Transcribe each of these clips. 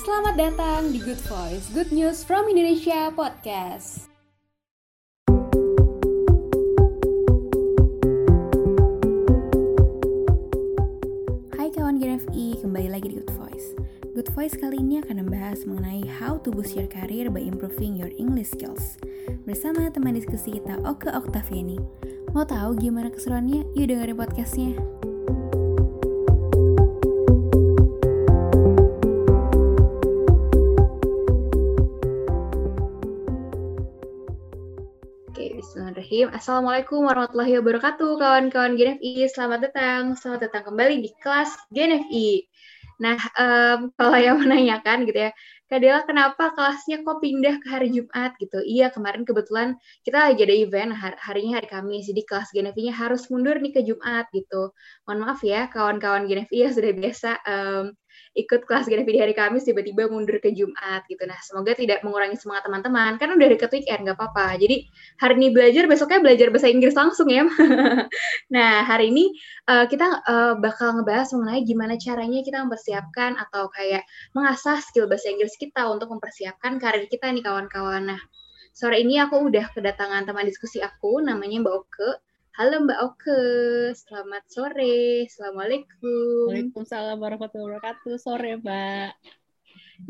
Selamat datang di Good Voice, Good News from Indonesia Podcast. Hai kawan GNFI, kembali lagi di Good Voice. Good Voice kali ini akan membahas mengenai how to boost your career by improving your English skills. Bersama teman diskusi kita Oke Oktaviani. Mau tahu gimana keseruannya? Yuk dengerin podcastnya. Assalamualaikum warahmatullahi wabarakatuh, kawan-kawan GNFI. Selamat datang kembali di kelas GNFI. Nah, kalau yang menanyakan gitu ya, Kak Dela, kenapa kelasnya kok pindah ke hari Jumat gitu? Iya, kemarin kebetulan kita lagi ada event, harinya hari Kamis, jadi kelas GNFI-nya harus mundur nih ke Jumat gitu. Mohon maaf ya, kawan-kawan GNFI yang sudah biasa ikut kelas GNFI di hari Kamis tiba-tiba mundur ke Jumat gitu. Nah, semoga tidak mengurangi semangat teman-teman. Kan udah deket weekend, nggak apa-apa. Jadi hari ini belajar, besoknya belajar bahasa Inggris langsung ya. Nah, hari ini kita bakal ngebahas mengenai gimana caranya kita mempersiapkan atau kayak mengasah skill bahasa Inggris kita untuk mempersiapkan karir kita nih kawan-kawan. Nah, sore ini aku udah kedatangan teman diskusi aku, namanya Mbak Oke. Halo Mbak Oke, selamat sore. Assalamualaikum. Waalaikumsalam warahmatullahi wabarakatuh. Sore Mbak.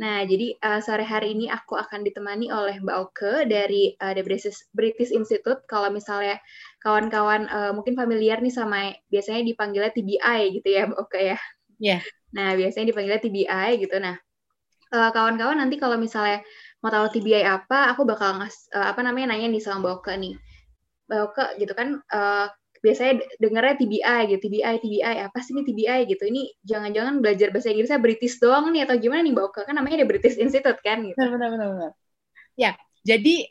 Nah, jadi sore hari ini aku akan ditemani oleh Mbak Oke dari The British Institute. Kalau misalnya kawan-kawan mungkin familiar nih sama biasanya dipanggilnya TBI gitu ya Mbak Oke ya. Iya. Yeah. Nah, biasanya dipanggilnya TBI gitu. Nah, kawan-kawan nanti kalau misalnya mau tahu TBI apa, aku bakal nanya nih sama Mbak Oke nih. Oke gitu kan, biasanya dengarnya TBI apa sih ini TBI gitu, ini jangan-jangan belajar bahasa Inggrisnya British doang nih atau gimana nih Mbak Oke, kan namanya The British Institute kan gitu. Benar. Ya, jadi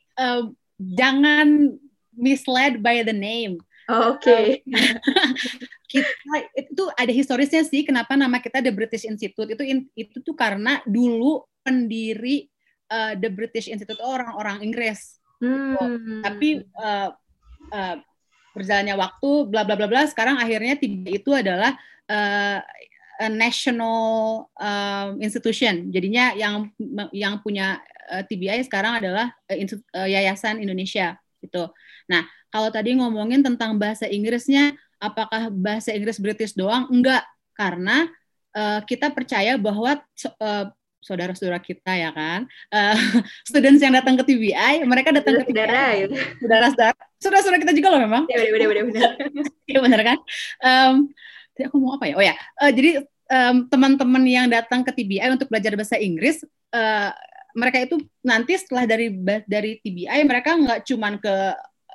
jangan misled by the name. Oh, oke. Kita itu ada historisnya sih kenapa nama kita The British Institute itu tuh karena dulu pendiri The British Institute orang-orang Inggris. Tapi berjalannya waktu bla bla bla bla, sekarang akhirnya TBI itu adalah a national institution. Jadinya yang punya TBI sekarang adalah Yayasan Indonesia gitu. Nah, kalau tadi ngomongin tentang bahasa Inggrisnya, apakah bahasa Inggris British doang? Enggak, karena kita percaya bahwa saudara-saudara kita ya kan, students yang datang ke TBI, mereka datang ke TBI, saudara-saudara kita juga loh memang. Benar. Iya benar kan? Jadi aku mau apa ya? Oh ya, jadi teman-teman yang datang ke TBI untuk belajar bahasa Inggris, mereka itu nanti setelah dari TBI mereka nggak cuman ke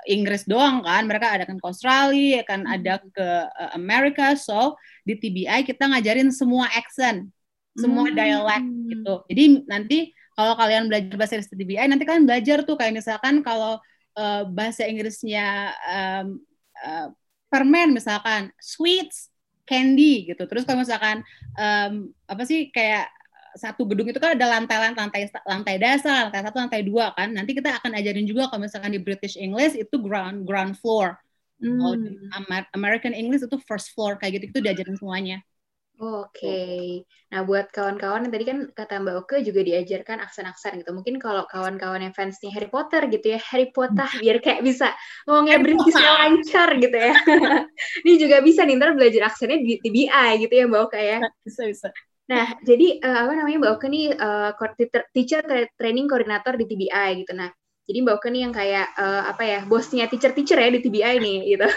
Inggris doang kan, mereka ada kan ke Australia, kan ada ke Amerika. So di TBI kita ngajarin semua accent, semua dialek gitu. Jadi nanti kalau kalian belajar bahasa Inggris di BI, nanti kalian belajar tuh kayak misalkan kalau bahasa Inggrisnya permen misalkan, sweets, candy gitu. Terus kalau misalkan apa sih kayak satu gedung itu kan ada lantai dasar, lantai satu, lantai dua kan. Nanti kita akan ajarin juga kalau misalkan di British English itu ground floor. Kalau di American English itu first floor kayak gitu, itu diajarin semuanya. Oke. Nah, buat kawan-kawan yang tadi kan kata Mbak Oke juga diajarkan aksen-aksen gitu. Mungkin kalau kawan-kawan yang fansnya Harry Potter gitu ya, Harry Potter biar kayak bisa ngomongnya British-nya lancar gitu ya. Ini juga bisa nih, ntar belajar aksennya di TBI gitu ya Mbak Oke ya. Bisa. Nah, jadi Mbak Oke nih teacher training koordinator di TBI gitu. Nah, jadi Mbak Oke nih yang kayak bosnya teacher-teacher ya di TBI nih gitu.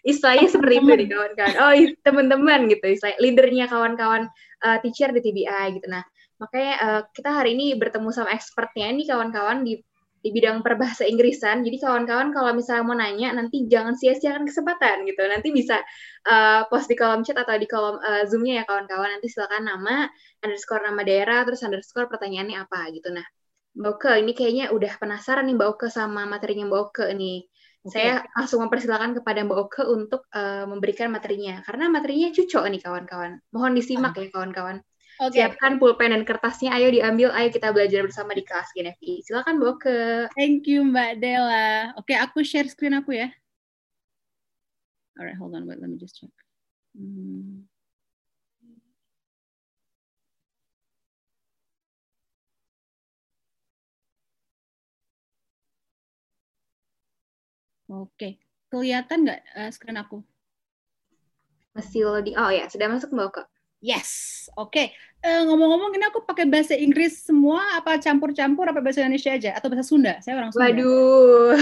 Istilahnya seperti itu nih kawan-kawan. Oh, teman-teman gitu. Istilah leadernya kawan-kawan teacher di TBI gitu. Nah, makanya kita hari ini bertemu sama expertnya nih kawan-kawan di bidang perbahasa Inggrisan. Jadi kawan-kawan kalau misalnya mau nanya nanti jangan sia-siakan kesempatan gitu. Nanti bisa post di kolom chat atau di kolom Zoom-nya ya kawan-kawan. Nanti silakan nama, underscore nama daerah, terus underscore pertanyaannya apa gitu. Nah, Mbak Oke, ini kayaknya udah penasaran nih Mbak Oke sama materinya Mbak Oke nih. Okay. Saya langsung mempersilakan kepada Mbak Oke untuk memberikan materinya. Karena materinya cucok nih kawan-kawan. Mohon disimak ya kawan-kawan. Okay. Siapkan pulpen dan kertasnya, ayo diambil, ayo kita belajar bersama di kelas GNFI. Silakan Mbak Oke. Thank you Mbak Dela. Oke, aku share screen aku ya. Alright, hold on, wait, let me just check. Oke, kelihatan nggak screen aku? Masih di, oh ya, sudah masuk Mbak Oke. Yes, oke. Ngomong-ngomong, ini aku pakai bahasa Inggris semua, apa campur-campur, apa bahasa Indonesia aja? Atau bahasa Sunda? Saya orang Sunda. Waduh.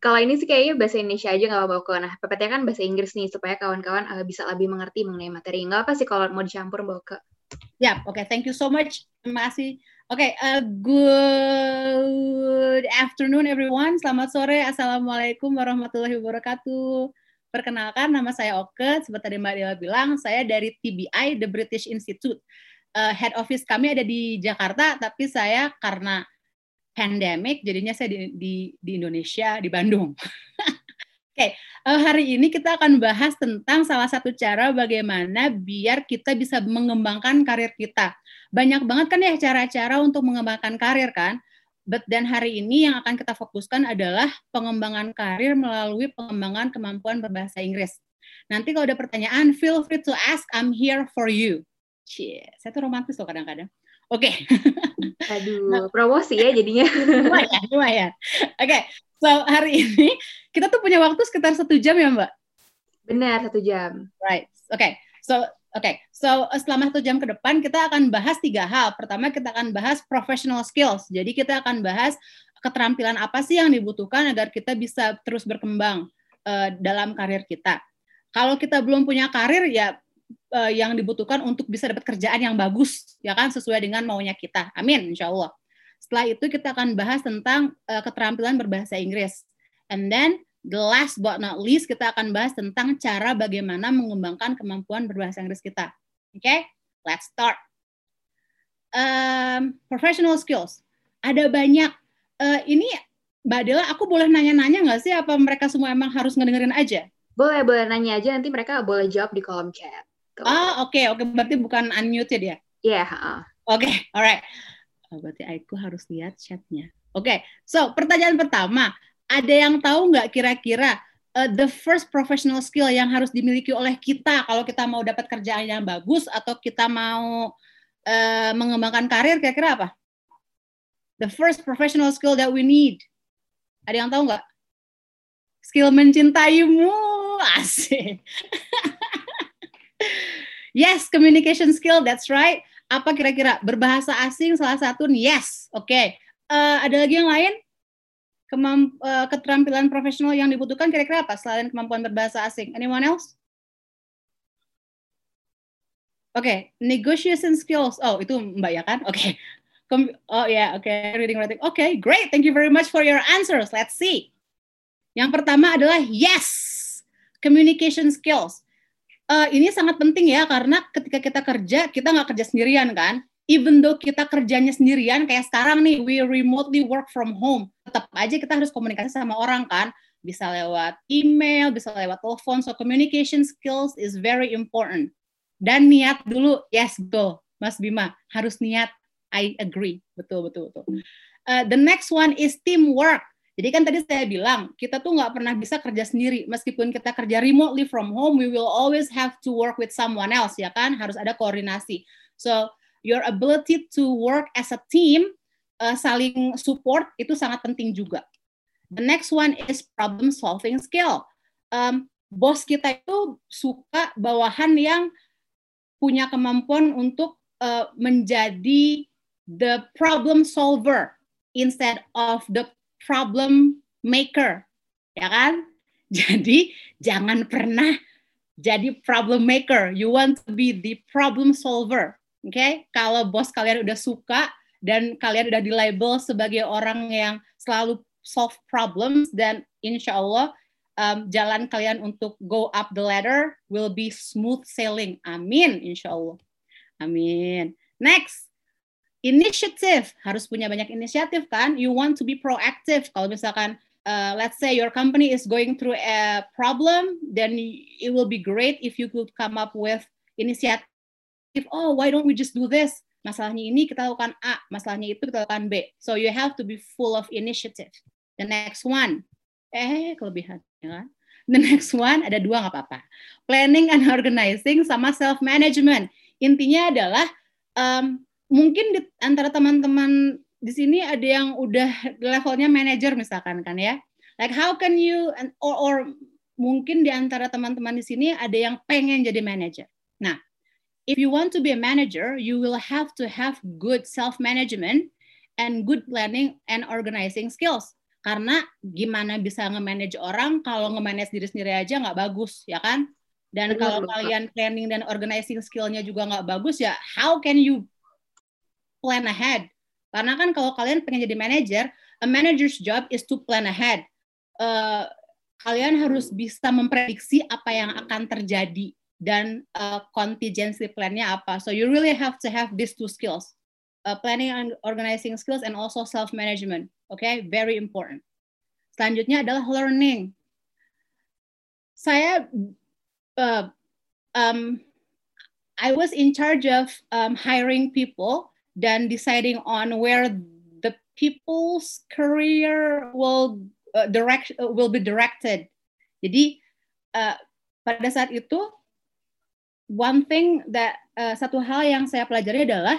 Kalau ini sih kayaknya bahasa Indonesia aja nggak apa-apa. Nah, PPT kan bahasa Inggris nih, supaya kawan-kawan bisa lebih mengerti mengenai materi. Nggak apa sih kalau mau dicampur, Mbak Oke? Ya, yeah, oke. Okay, thank you so much. Terima kasih. Oke, good afternoon everyone. Selamat sore. Assalamualaikum warahmatullahi wabarakatuh. Perkenalkan, nama saya Oke, seperti tadi Mbak Dila bilang, saya dari TBI, The British Institute. Head office kami ada di Jakarta, tapi saya karena pandemic, jadinya saya di Indonesia, di Bandung. Oke, hari ini kita akan bahas tentang salah satu cara bagaimana biar kita bisa mengembangkan karir kita. Banyak banget kan ya cara-cara untuk mengembangkan karir kan? But then hari ini yang akan kita fokuskan adalah pengembangan karir melalui pengembangan kemampuan berbahasa Inggris. Nanti kalau ada pertanyaan, feel free to ask, I'm here for you. Cie, saya tuh romantis loh kadang-kadang. Oke. Okay. Aduh, nah, promosi ya jadinya. Lumayan, lumayan. Oke, okay, so hari ini kita tuh punya waktu sekitar 1 jam ya Mbak? Benar, 1 jam. Right, oke. Okay. So, so selama 1 jam ke depan kita akan bahas 3 hal. Pertama kita akan bahas professional skills. Jadi kita akan bahas keterampilan apa sih yang dibutuhkan agar kita bisa terus berkembang dalam karir kita. Kalau kita belum punya karir ya yang dibutuhkan untuk bisa dapat kerjaan yang bagus, ya kan sesuai dengan maunya kita. Amin, insya Allah. Setelah itu kita akan bahas tentang keterampilan berbahasa Inggris. And then the last but not least, kita akan bahas tentang cara bagaimana mengembangkan kemampuan berbahasa Inggris kita. Oke, okay? Let's start. Professional skills. Ada banyak. Ini, Mbak Dela, aku boleh nanya-nanya nggak sih? Apa mereka semua emang harus ngedengerin aja? Boleh, boleh nanya aja. Nanti mereka boleh jawab di kolom chat. Tuh. Oh, oke. Okay, oke, okay. Berarti bukan unmuted ya? Iya. Yeah, oke, okay, alright. Oh, berarti aku harus lihat chatnya. Oke, okay, so pertanyaan pertama. Ada yang tahu nggak kira-kira the first professional skill yang harus dimiliki oleh kita kalau kita mau dapat kerjaan yang bagus atau kita mau mengembangkan karir, kira-kira apa? The first professional skill that we need. Ada yang tahu nggak? Skill mencintaimu. Asik. Yes, communication skill, that's right. Apa kira-kira? Berbahasa asing salah satu, yes. Oke. Okay. Ada lagi yang lain? Keterampilan profesional yang dibutuhkan kira-kira apa selain kemampuan berbahasa asing? Anyone else? Oke, okay. Negotiation skills. Oh, itu Mbak ya kan? Oke. Okay. Oh ya, yeah. Oke. Okay. Reading, writing. Oke, okay. Great. Thank you very much for your answers. Let's see. Yang pertama adalah yes, communication skills. Ini sangat penting ya, karena ketika kita kerja, kita nggak kerja sendirian kan? Even though kita kerjanya sendirian, kayak sekarang nih, we remotely work from home. Tetap aja kita harus komunikasi sama orang kan. Bisa lewat email, bisa lewat telepon. So communication skills is very important. Dan niat dulu, yes, betul. Mas Bima, harus niat. I agree. Betul, betul, betul. The next one is teamwork. Jadi kan tadi saya bilang, kita tuh nggak pernah bisa kerja sendiri. Meskipun kita kerja remotely from home, we will always have to work with someone else, ya kan? Harus ada koordinasi. So, your ability to work as a team, saling support, itu sangat penting juga. The next one is problem solving skill. Bos kita itu suka bawahan yang punya kemampuan untuk menjadi the problem solver instead of the problem maker. Ya kan? Jadi, jangan pernah jadi problem maker. You want to be the problem solver. Oke, okay? Kalau bos kalian udah suka dan kalian udah dilabel sebagai orang yang selalu solve problems, dan insya Allah jalan kalian untuk go up the ladder will be smooth sailing. Amin, insya Allah. Amin. Next, initiative. Harus punya banyak inisiatif kan? You want to be proactive. Kalau misalkan, let's say your company is going through a problem, then it will be great if you could come up with inisiatif. Oh, why don't we just do this? Masalahnya ini kita lakukan A, masalahnya itu kita lakukan B. So you have to be full of initiative. The next one, kelebihan. Ya. The next one, ada 2 nggak apa-apa. Planning and organizing sama self-management. Intinya adalah, mungkin di antara teman-teman di sini ada yang udah levelnya manager misalkan kan ya. Like how can you, or mungkin di antara teman-teman di sini ada yang pengen jadi manager. Nah, if you want to be a manager, you will have to have good self-management and good planning and organizing skills. Karena gimana bisa nge-manage orang kalau nge-manage diri sendiri aja nggak bagus, ya kan? Dan kalau kalian planning dan organizing skill-nya juga nggak bagus, ya how can you plan ahead? Karena kan kalau kalian pengen jadi manager, a manager's job is to plan ahead. Kalian harus bisa memprediksi apa yang akan terjadi dan contingency plan-nya apa. So you really have to have these two skills. Planning and organizing skills and also self-management. Okay, very important. Selanjutnya adalah learning. Saya, I was in charge of hiring people dan deciding on where the people's career will be directed. Jadi pada saat itu, one thing that satu hal yang saya pelajari adalah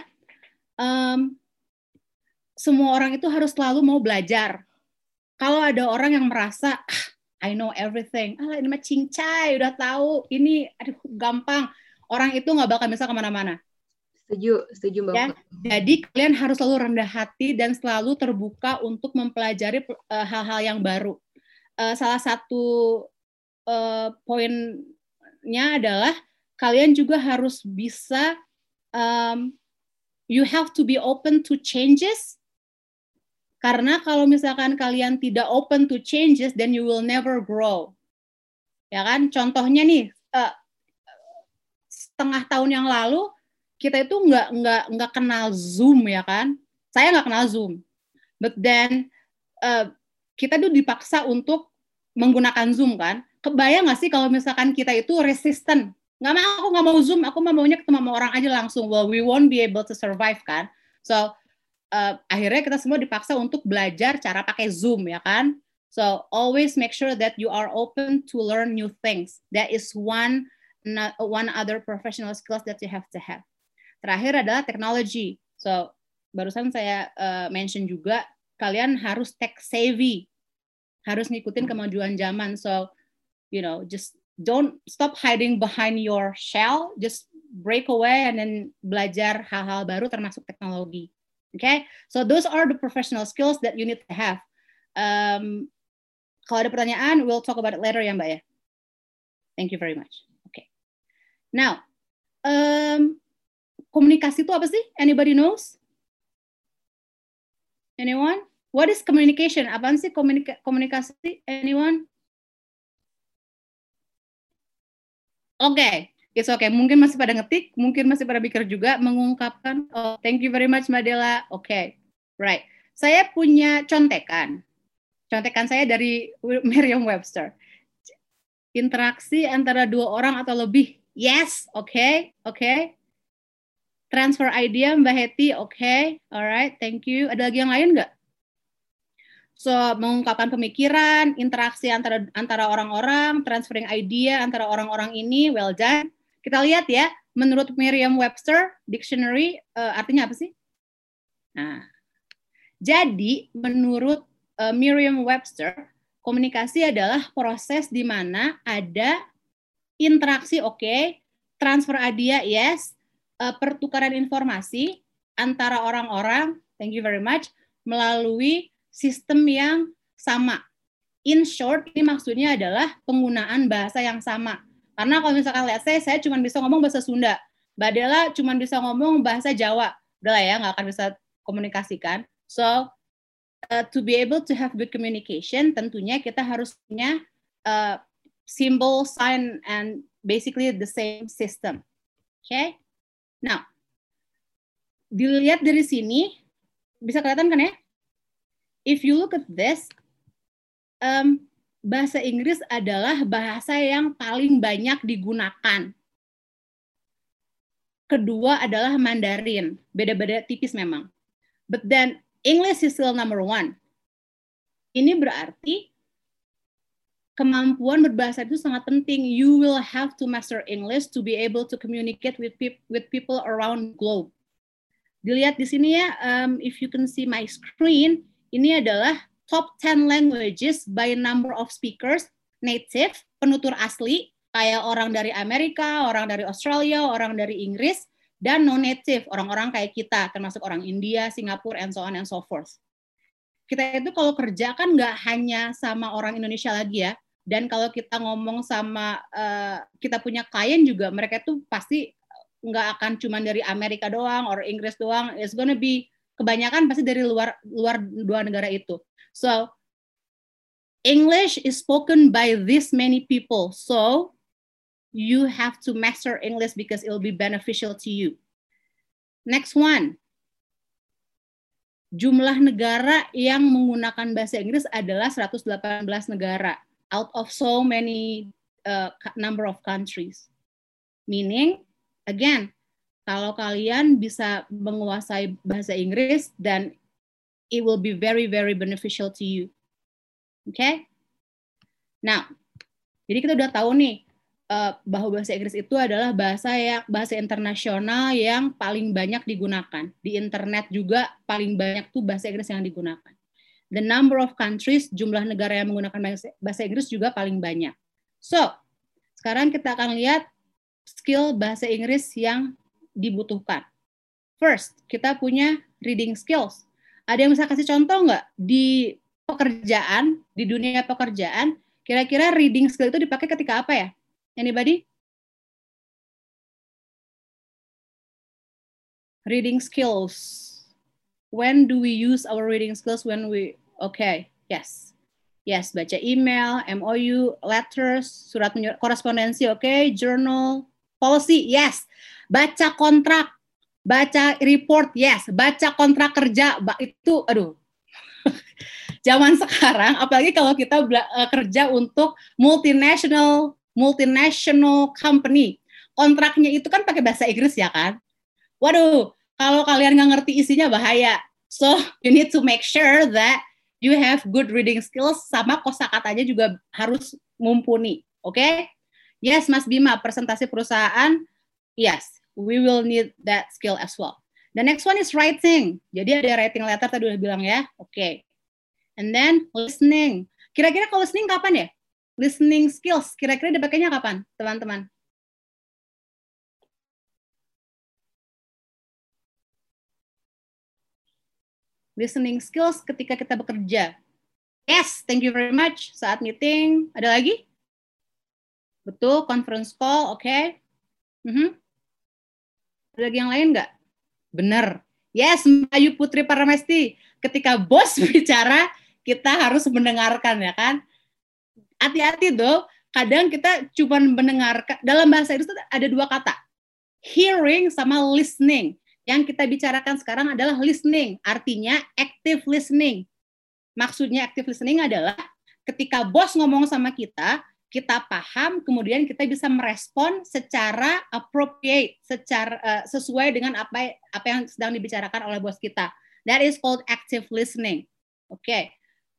semua orang itu harus selalu mau belajar. Kalau ada orang yang merasa, I know everything, ini mah cincai, udah tahu, ini aduh, gampang, orang itu nggak bakal bisa kemana-mana. Setuju, setuju Mbak. Ya? Jadi kalian harus selalu rendah hati dan selalu terbuka untuk mempelajari hal-hal yang baru. Salah satu poinnya adalah kalian juga harus bisa you have to be open to changes. Karena kalau misalkan kalian tidak open to changes, then you will never grow. Ya kan? Contohnya nih, setengah tahun yang lalu kita itu nggak kenal Zoom, ya kan? Saya nggak kenal Zoom. But then kita tuh dipaksa untuk menggunakan Zoom kan? Kebayang nggak sih kalau misalkan kita itu resisten? Nggak mau, aku nggak mau Zoom, aku maunya ketemu sama orang aja langsung. Well, we won't be able to survive kan? So akhirnya kita semua dipaksa untuk belajar cara pakai Zoom, ya kan? So always make sure that you are open to learn new things. That is one other professional skills that you have to have. Terakhir adalah technology. So barusan saya mention juga kalian harus tech savvy, harus ngikutin kemajuan zaman. So you know, just don't stop hiding behind your shell. Just break away and then belajar hal-hal baru termasuk teknologi. Okay, so those are the professional skills that you need to have. Kalau ada pertanyaan, we'll talk about it later ya Mbak ya. Thank you very much. Okay. Now, komunikasi itu apa sih? Anybody knows? Anyone? What is communication? Apaan sih komunikasi? Anyone? Oke. Okay. It's okay, mungkin masih pada ngetik, mungkin masih pada pikir juga, mengungkapkan, oh, thank you very much, Mbak Della. Oke, okay. Right. Saya punya contekan. Contekan saya dari Merriam Webster. Interaksi antara dua orang atau lebih. Yes, oke, okay. Oke. Okay. Transfer idea, Mbak Heti, oke. Okay. Alright, thank you. Ada lagi yang lain nggak? So, mengungkapkan pemikiran, interaksi antara orang-orang, transferring idea antara orang-orang ini, well done. Kita lihat ya, menurut Merriam Webster dictionary artinya apa sih? Nah, jadi menurut Merriam Webster, komunikasi adalah proses di mana ada interaksi, oke, okay, transfer idea, yes, pertukaran informasi antara orang-orang, thank you very much, melalui sistem yang sama. In short, ini maksudnya adalah penggunaan bahasa yang sama. Karena kalau misalkan lihat saya cuma bisa ngomong bahasa Sunda. Mbak Della cuma bisa ngomong bahasa Jawa. Udah lah ya, nggak akan bisa komunikasikan. So, to be able to have good communication, tentunya kita harus punya symbol, sign, and basically the same system. Oke? Okay? Now, dilihat dari sini, bisa kelihatan kan ya? If you look at this, bahasa Inggris adalah bahasa yang paling banyak digunakan. Kedua adalah Mandarin, beda-beda tipis memang. But then English is still number one. Ini berarti kemampuan berbahasa itu sangat penting. You will have to master English to be able to communicate with people around the globe. Dilihat di sini ya, if you can see my screen, ini adalah top 10 languages by number of speakers, native, penutur asli, kayak orang dari Amerika, orang dari Australia, orang dari Inggris, dan non-native, orang-orang kayak kita, termasuk orang India, Singapura, and so on and so forth. Kita itu kalau kerja kan nggak hanya sama orang Indonesia lagi ya, dan kalau kita ngomong sama, kita punya klien juga, mereka tuh pasti nggak akan cuma dari Amerika doang, or Inggris doang, it's gonna be, kebanyakan pasti dari luar dua negara itu. So, English is spoken by this many people, so you have to master English because it will be beneficial to you. Next one, jumlah negara yang menggunakan bahasa Inggris adalah 118 negara out of so many number of countries. Meaning, again, kalau kalian bisa menguasai bahasa Inggris, then it will be very, very beneficial to you. Oke? Okay? Nah, jadi kita udah tahu nih bahwa bahasa Inggris itu adalah bahasa internasional yang paling banyak digunakan. Di internet juga paling banyak tuh bahasa Inggris yang digunakan. The number of countries, jumlah negara yang menggunakan bahasa Inggris juga paling banyak. So, sekarang kita akan lihat skill bahasa Inggris yang dibutuhkan. First, kita punya reading skills. Ada yang bisa kasih contoh nggak? Di pekerjaan, di dunia pekerjaan, kira-kira reading skill itu dipakai ketika apa ya? Anybody? Reading skills. When do we use our reading skills when we... Okay, yes. Yes, baca email, MOU, letters, korespondensi, oke, okay. Journal, policy, yes. Baca kontrak, baca report, yes. Baca kontrak kerja, itu, aduh. Zaman sekarang, apalagi kalau kita kerja untuk multinational company. Kontraknya itu kan pakai bahasa Inggris ya kan? Waduh, kalau kalian nggak ngerti isinya bahaya. So, you need to make sure that you have good reading skills, sama kosakatanya juga harus mumpuni, oke? Okay? Yes, Mas Bima, presentasi perusahaan, yes, we will need that skill as well. The next one is writing. Jadi ada writing letter tadi udah bilang ya, oke. Okay. And then listening. Kira-kira kalau listening kapan ya? Listening skills, kira-kira dipakainya kapan, teman-teman? Listening skills ketika kita bekerja. Yes, thank you very much. Saat meeting, ada lagi? Betul, conference call, oke. Okay. Ada lagi yang lain nggak? Bener. Yes, Ayu Putri Paramesti. Ketika bos bicara, kita harus mendengarkan, ya kan? Hati-hati tuh, kadang kita cuma mendengarkan. Dalam bahasa Inggris itu ada dua kata. Hearing sama listening. Yang kita bicarakan sekarang adalah listening, artinya active listening. Maksudnya active listening adalah ketika bos ngomong sama kita, kita paham, kemudian kita bisa merespon secara appropriate, secara sesuai dengan apa yang sedang dibicarakan oleh bos kita. That is called active listening. Oke, okay.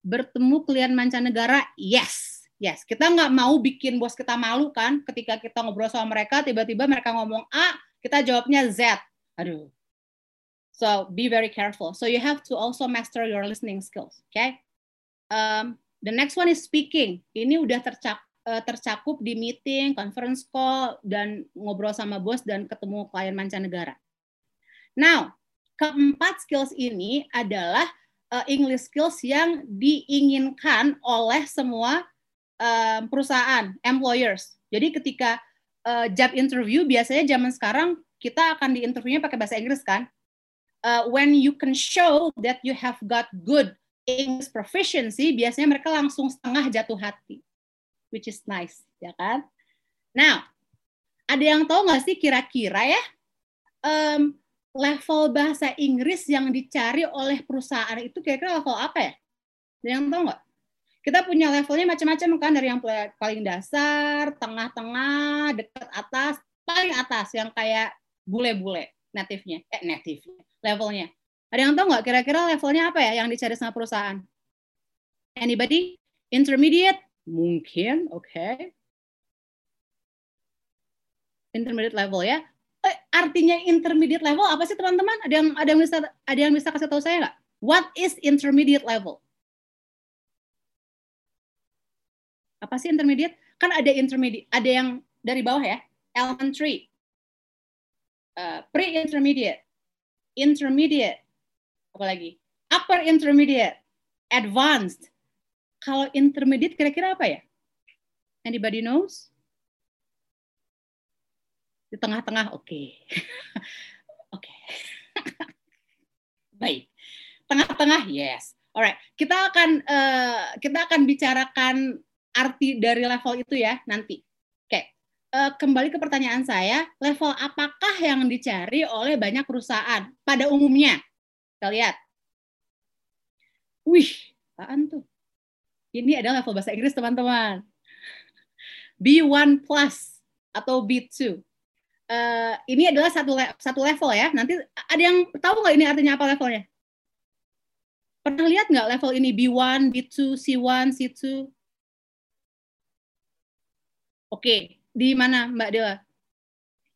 Bertemu klien mancanegara, yes. Yes, kita nggak mau bikin bos kita malu kan, ketika kita ngobrol sama mereka, tiba-tiba mereka ngomong A, kita jawabnya Z. Aduh. So, be very careful. So, you have to also master your listening skills, okay? The next one is speaking. Ini udah tercakup di meeting, conference call, dan ngobrol sama bos, dan ketemu klien mancanegara. Now, keempat skills ini adalah English skills yang diinginkan oleh semua perusahaan, employers. Jadi, ketika job interview, biasanya zaman sekarang, kita akan diinterviewnya pakai bahasa Inggris kan? When you can show that you have got good English proficiency, biasanya mereka langsung setengah jatuh hati, which is nice, ya kan? Nah, ada yang tahu nggak sih kira-kira ya level bahasa Inggris yang dicari oleh perusahaan itu kira-kira level apa ya? Ada yang tahu nggak? Kita punya levelnya macam-macam kan, dari yang paling dasar, tengah-tengah, dekat atas, paling atas yang kayak bule-bule native-nya, levelnya. Ada yang tahu nggak kira-kira levelnya apa ya yang dicari sama perusahaan? Anybody? Intermediate? Mungkin, oke. Okay. Intermediate level ya. Artinya intermediate level apa sih teman-teman? Ada yang bisa kasih tahu saya nggak? What is intermediate level? Apa sih intermediate? Kan ada intermediate, ada yang dari bawah ya, elementary, pre-intermediate, intermediate, apa lagi? Upper intermediate, advanced. Kalau intermediate kira-kira apa ya? Anybody knows? Di tengah-tengah, oke. Oke. Baik. Tengah-tengah, yes. Alright, kita akan bicarakan arti dari level itu ya nanti. Oke, kembali ke pertanyaan saya, level apakah yang dicari oleh banyak perusahaan pada umumnya? Kita lihat. Wih, apaan tuh? Ini adalah level bahasa Inggris teman-teman. B1 plus atau B2. Ini adalah satu level ya. Nanti ada yang tahu nggak ini artinya apa levelnya? Pernah lihat nggak level ini B1, B2, C1, C2? Oke, di mana Mbak Dewa?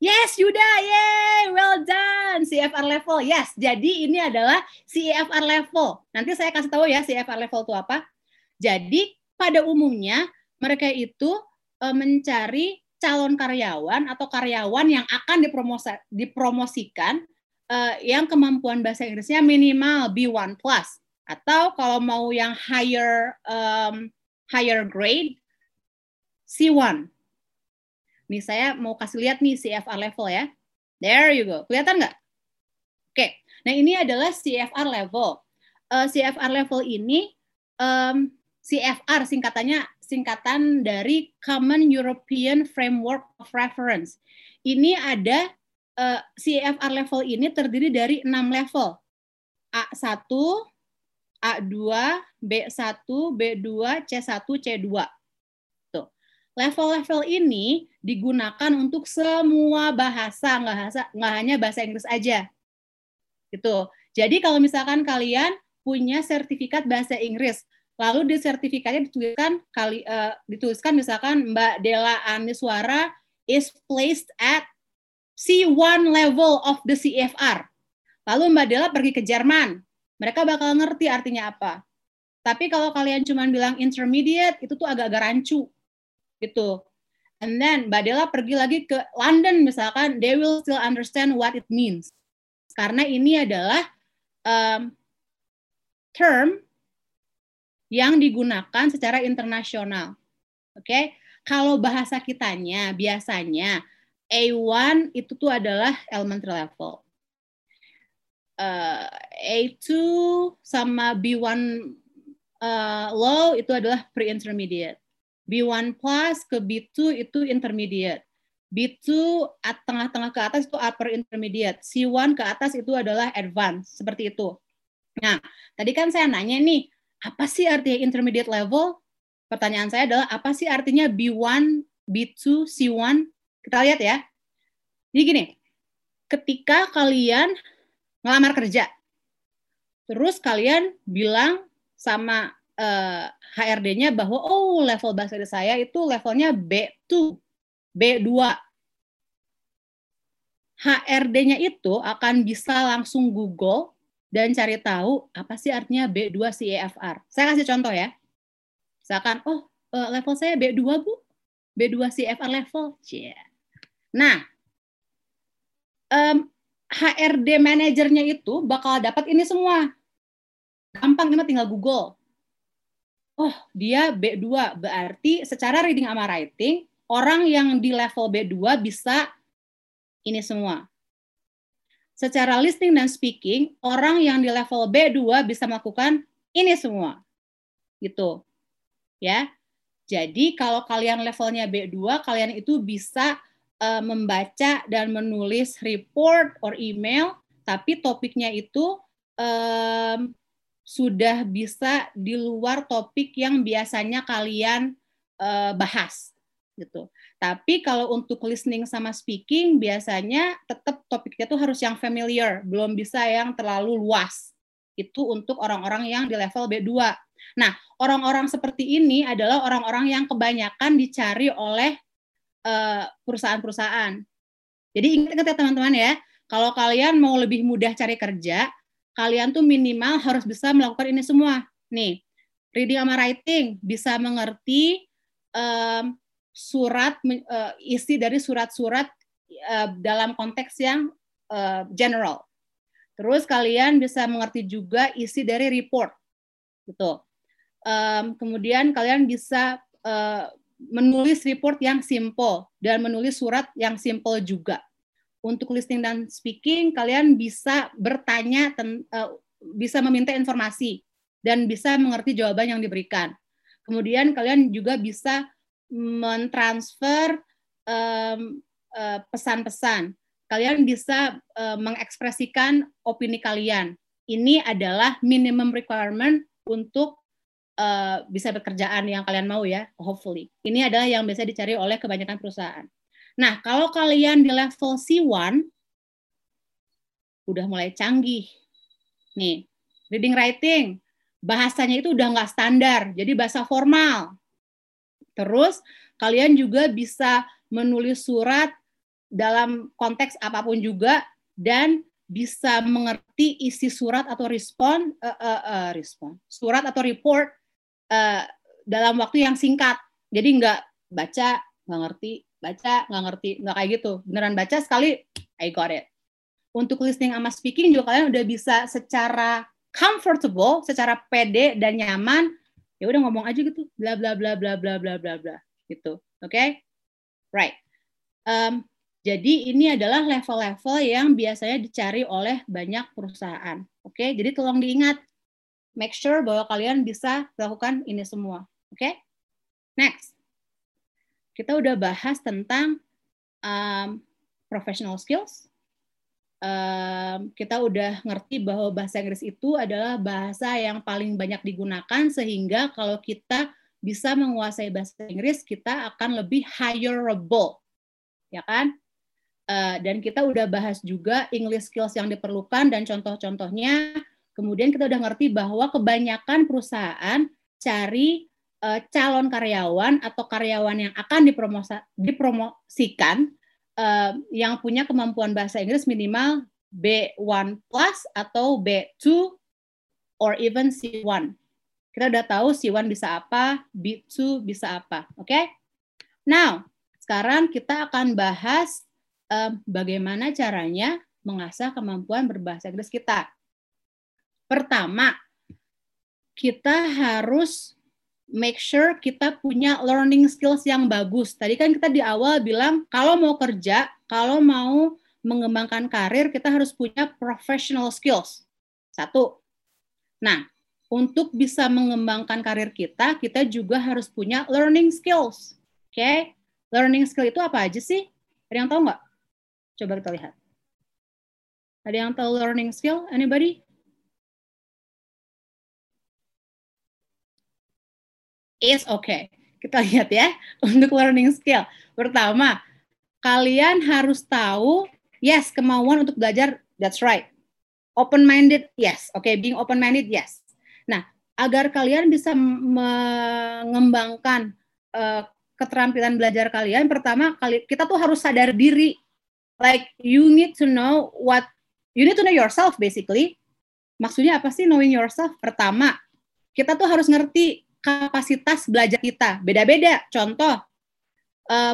Yes, Yuda, yay, well done, CEFR level, yes. Jadi ini adalah CEFR level. Nanti saya kasih tahu ya CEFR level itu apa. Jadi pada umumnya mereka itu mencari calon karyawan atau karyawan yang akan dipromosikan yang kemampuan bahasa Inggrisnya minimal B1+. Atau kalau mau yang higher grade, C1. Nih saya mau kasih lihat nih CFR level ya. There you go. Kelihatan nggak? Oke. Nah ini adalah CFR level. CFR level ini, CFR singkatan dari Common European Framework of Reference. Ini ada, CFR level ini terdiri dari 6 level. A1, A2, B1, B2, C1, C2. Tuh. Level-level ini digunakan untuk semua bahasa, nggak hanya bahasa Inggris aja. Gitu. Jadi kalau misalkan kalian punya sertifikat bahasa Inggris, lalu di sertifikatnya dituliskan misalkan Mbak Della Aniswara is placed at C1 level of the CFR. Lalu Mbak Della pergi ke Jerman. Mereka bakal ngerti artinya apa. Tapi kalau kalian cuma bilang intermediate, itu tuh agak-agak rancu. Gitu. And then Mbak Della pergi lagi ke London misalkan, they will still understand what it means. Karena ini adalah term yang digunakan secara internasional. Oke? Okay? Kalau bahasa kitanya biasanya A1 itu tuh adalah elementary level. A2 sama B1 low itu adalah pre-intermediate. B1 plus ke B2 itu intermediate. B2 tengah-tengah ke atas itu upper intermediate. C1 ke atas itu adalah advanced. Seperti itu. Nah, tadi kan saya nanya nih, apa sih artinya intermediate level? Pertanyaan saya adalah, apa sih artinya B1, B2, C1? Kita lihat ya. Jadi gini, ketika kalian ngelamar kerja, terus kalian bilang sama HRD-nya bahwa, oh level bahasa Inggris saya itu levelnya B2, B2. HRD-nya itu akan bisa langsung Google dan cari tahu apa sih artinya B2 CEFR. Saya kasih contoh ya. Misalkan, oh level saya B2 Bu, B2 CEFR level. Yeah. Nah, HRD manajernya itu bakal dapat ini semua. Gampang, cuma tinggal Google. Oh, dia B2, berarti secara reading sama writing, orang yang di level B2 bisa ini semua. Secara listening dan speaking, orang yang di level B2 bisa melakukan ini semua. Gitu. Ya. Jadi kalau kalian levelnya B2, kalian itu bisa membaca dan menulis report or email, tapi topiknya itu sudah bisa di luar topik yang biasanya kalian bahas, gitu. Tapi kalau untuk listening sama speaking, biasanya tetap topiknya tuh harus yang familiar, belum bisa yang terlalu luas. Itu untuk orang-orang yang di level B2. Nah, orang-orang seperti ini adalah orang-orang yang kebanyakan dicari oleh perusahaan-perusahaan. Jadi ingat ya teman-teman ya, kalau kalian mau lebih mudah cari kerja, kalian tuh minimal harus bisa melakukan ini semua. Nih, reading sama writing, bisa mengerti isi dari surat-surat dalam konteks yang general. Terus kalian bisa mengerti juga isi dari report, gitu. Kemudian kalian bisa menulis report yang simple dan menulis surat yang simple juga. Untuk listening dan speaking, kalian bisa bertanya, bisa meminta informasi dan bisa mengerti jawaban yang diberikan. Kemudian kalian juga bisa mentransfer pesan-pesan. Kalian bisa mengekspresikan opini kalian. Ini adalah minimum requirement untuk bisa bekerjaan yang kalian mau ya, hopefully. Ini adalah yang biasa dicari oleh kebanyakan perusahaan. Nah, kalau kalian di level C1, udah mulai canggih. Nih, reading writing, bahasanya itu udah nggak standar, jadi bahasa formal. Terus, kalian juga bisa menulis surat dalam konteks apapun juga, dan bisa mengerti isi surat atau surat atau report dalam waktu yang singkat. Jadi nggak baca, nggak ngerti, baca, nggak ngerti, nggak kayak gitu. Beneran baca sekali, I got it. Untuk listening sama speaking juga kalian udah bisa secara comfortable, secara pede dan nyaman, ya udah ngomong aja gitu, bla bla bla bla bla bla bla bla gitu, oke? Right. Jadi ini adalah level-level yang biasanya dicari oleh banyak perusahaan. Oke, jadi tolong diingat. Make sure bahwa kalian bisa lakukan ini semua. Oke, next. Kita udah bahas tentang professional skills. Kita udah ngerti bahwa bahasa Inggris itu adalah bahasa yang paling banyak digunakan, sehingga kalau kita bisa menguasai bahasa Inggris, kita akan lebih hireable. Ya kan? Dan kita udah bahas juga English skills yang diperlukan dan contoh-contohnya. Kemudian kita udah ngerti bahwa kebanyakan perusahaan cari calon karyawan atau karyawan yang akan dipromosikan yang punya kemampuan bahasa Inggris minimal B1 plus atau B2 or even C1. Kita udah tahu C1 bisa apa, B2 bisa apa. Oke? Okay? Now, sekarang kita akan bahas bagaimana caranya mengasah kemampuan berbahasa Inggris kita. Pertama, kita harus make sure kita punya learning skills yang bagus. Tadi kan kita di awal bilang, kalau mau kerja, kalau mau mengembangkan karir, kita harus punya professional skills. Satu. Nah, untuk bisa mengembangkan karir kita, kita juga harus punya learning skills. Oke? Okay? Learning skill itu apa aja sih? Ada yang tahu nggak? Coba kita lihat. Ada yang tahu learning skill? Anybody? It's okay. Kita lihat ya. Untuk learning skill. Pertama, kalian harus tahu, yes, kemauan untuk belajar, that's right. Open-minded, yes. Okay, being open-minded, yes. Nah, agar kalian bisa mengembangkan keterampilan belajar kalian, pertama kali kita tuh harus sadar diri. Like you need to know what you need to know yourself basically. Maksudnya apa sih knowing yourself? Pertama, kita tuh harus ngerti kapasitas belajar kita. Beda-beda. Contoh,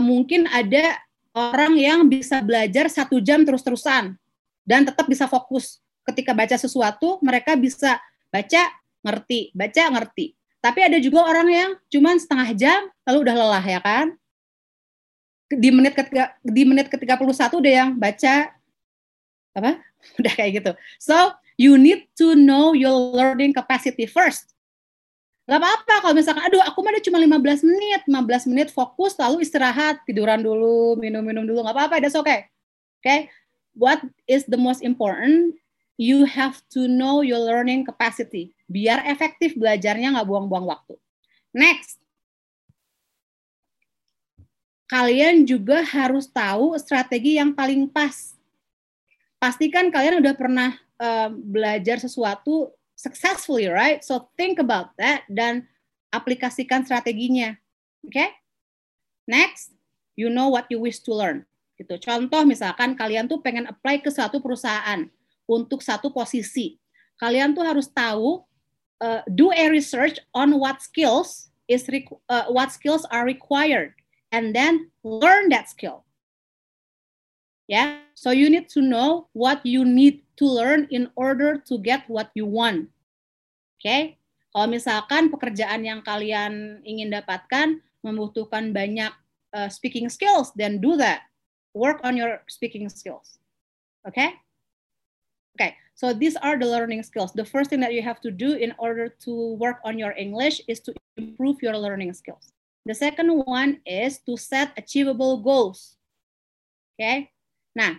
mungkin ada orang yang bisa belajar 1 jam terus-terusan dan tetap bisa fokus. Ketika baca sesuatu, mereka bisa baca, ngerti, baca, ngerti. Tapi ada juga orang yang cuma 1/2 jam, lalu udah lelah ya kan? Di menit ke 31 udah yang baca, apa? Udah kayak gitu. So, you need to know your learning capacity first. Gak apa-apa kalau misalkan, aduh aku mah cuma 15 menit fokus, lalu istirahat, tiduran dulu, minum-minum dulu, gak apa-apa, that's okay. Okay? What is the most important? You have to know your learning capacity. Biar efektif belajarnya, nggak buang-buang waktu. Next. Kalian juga harus tahu strategi yang paling pas. Pastikan kalian udah pernah belajar sesuatu successfully, right? So think about that dan aplikasikan strateginya. Okay? Next, you know what you wish to learn. Gitu. Contoh misalkan kalian tuh pengen apply ke suatu perusahaan untuk satu posisi. Kalian tuh harus tahu, do a research on what skills is what skills are required, and then learn that skill. Yeah, so you need to know what you need to learn in order to get what you want. Okay, kalau misalkan pekerjaan yang kalian ingin dapatkan membutuhkan banyak speaking skills, then do that. Work on your speaking skills. Okay? Okay, so these are the learning skills. The first thing that you have to do in order to work on your English is to improve your learning skills. The second one is to set achievable goals. Okay? Nah,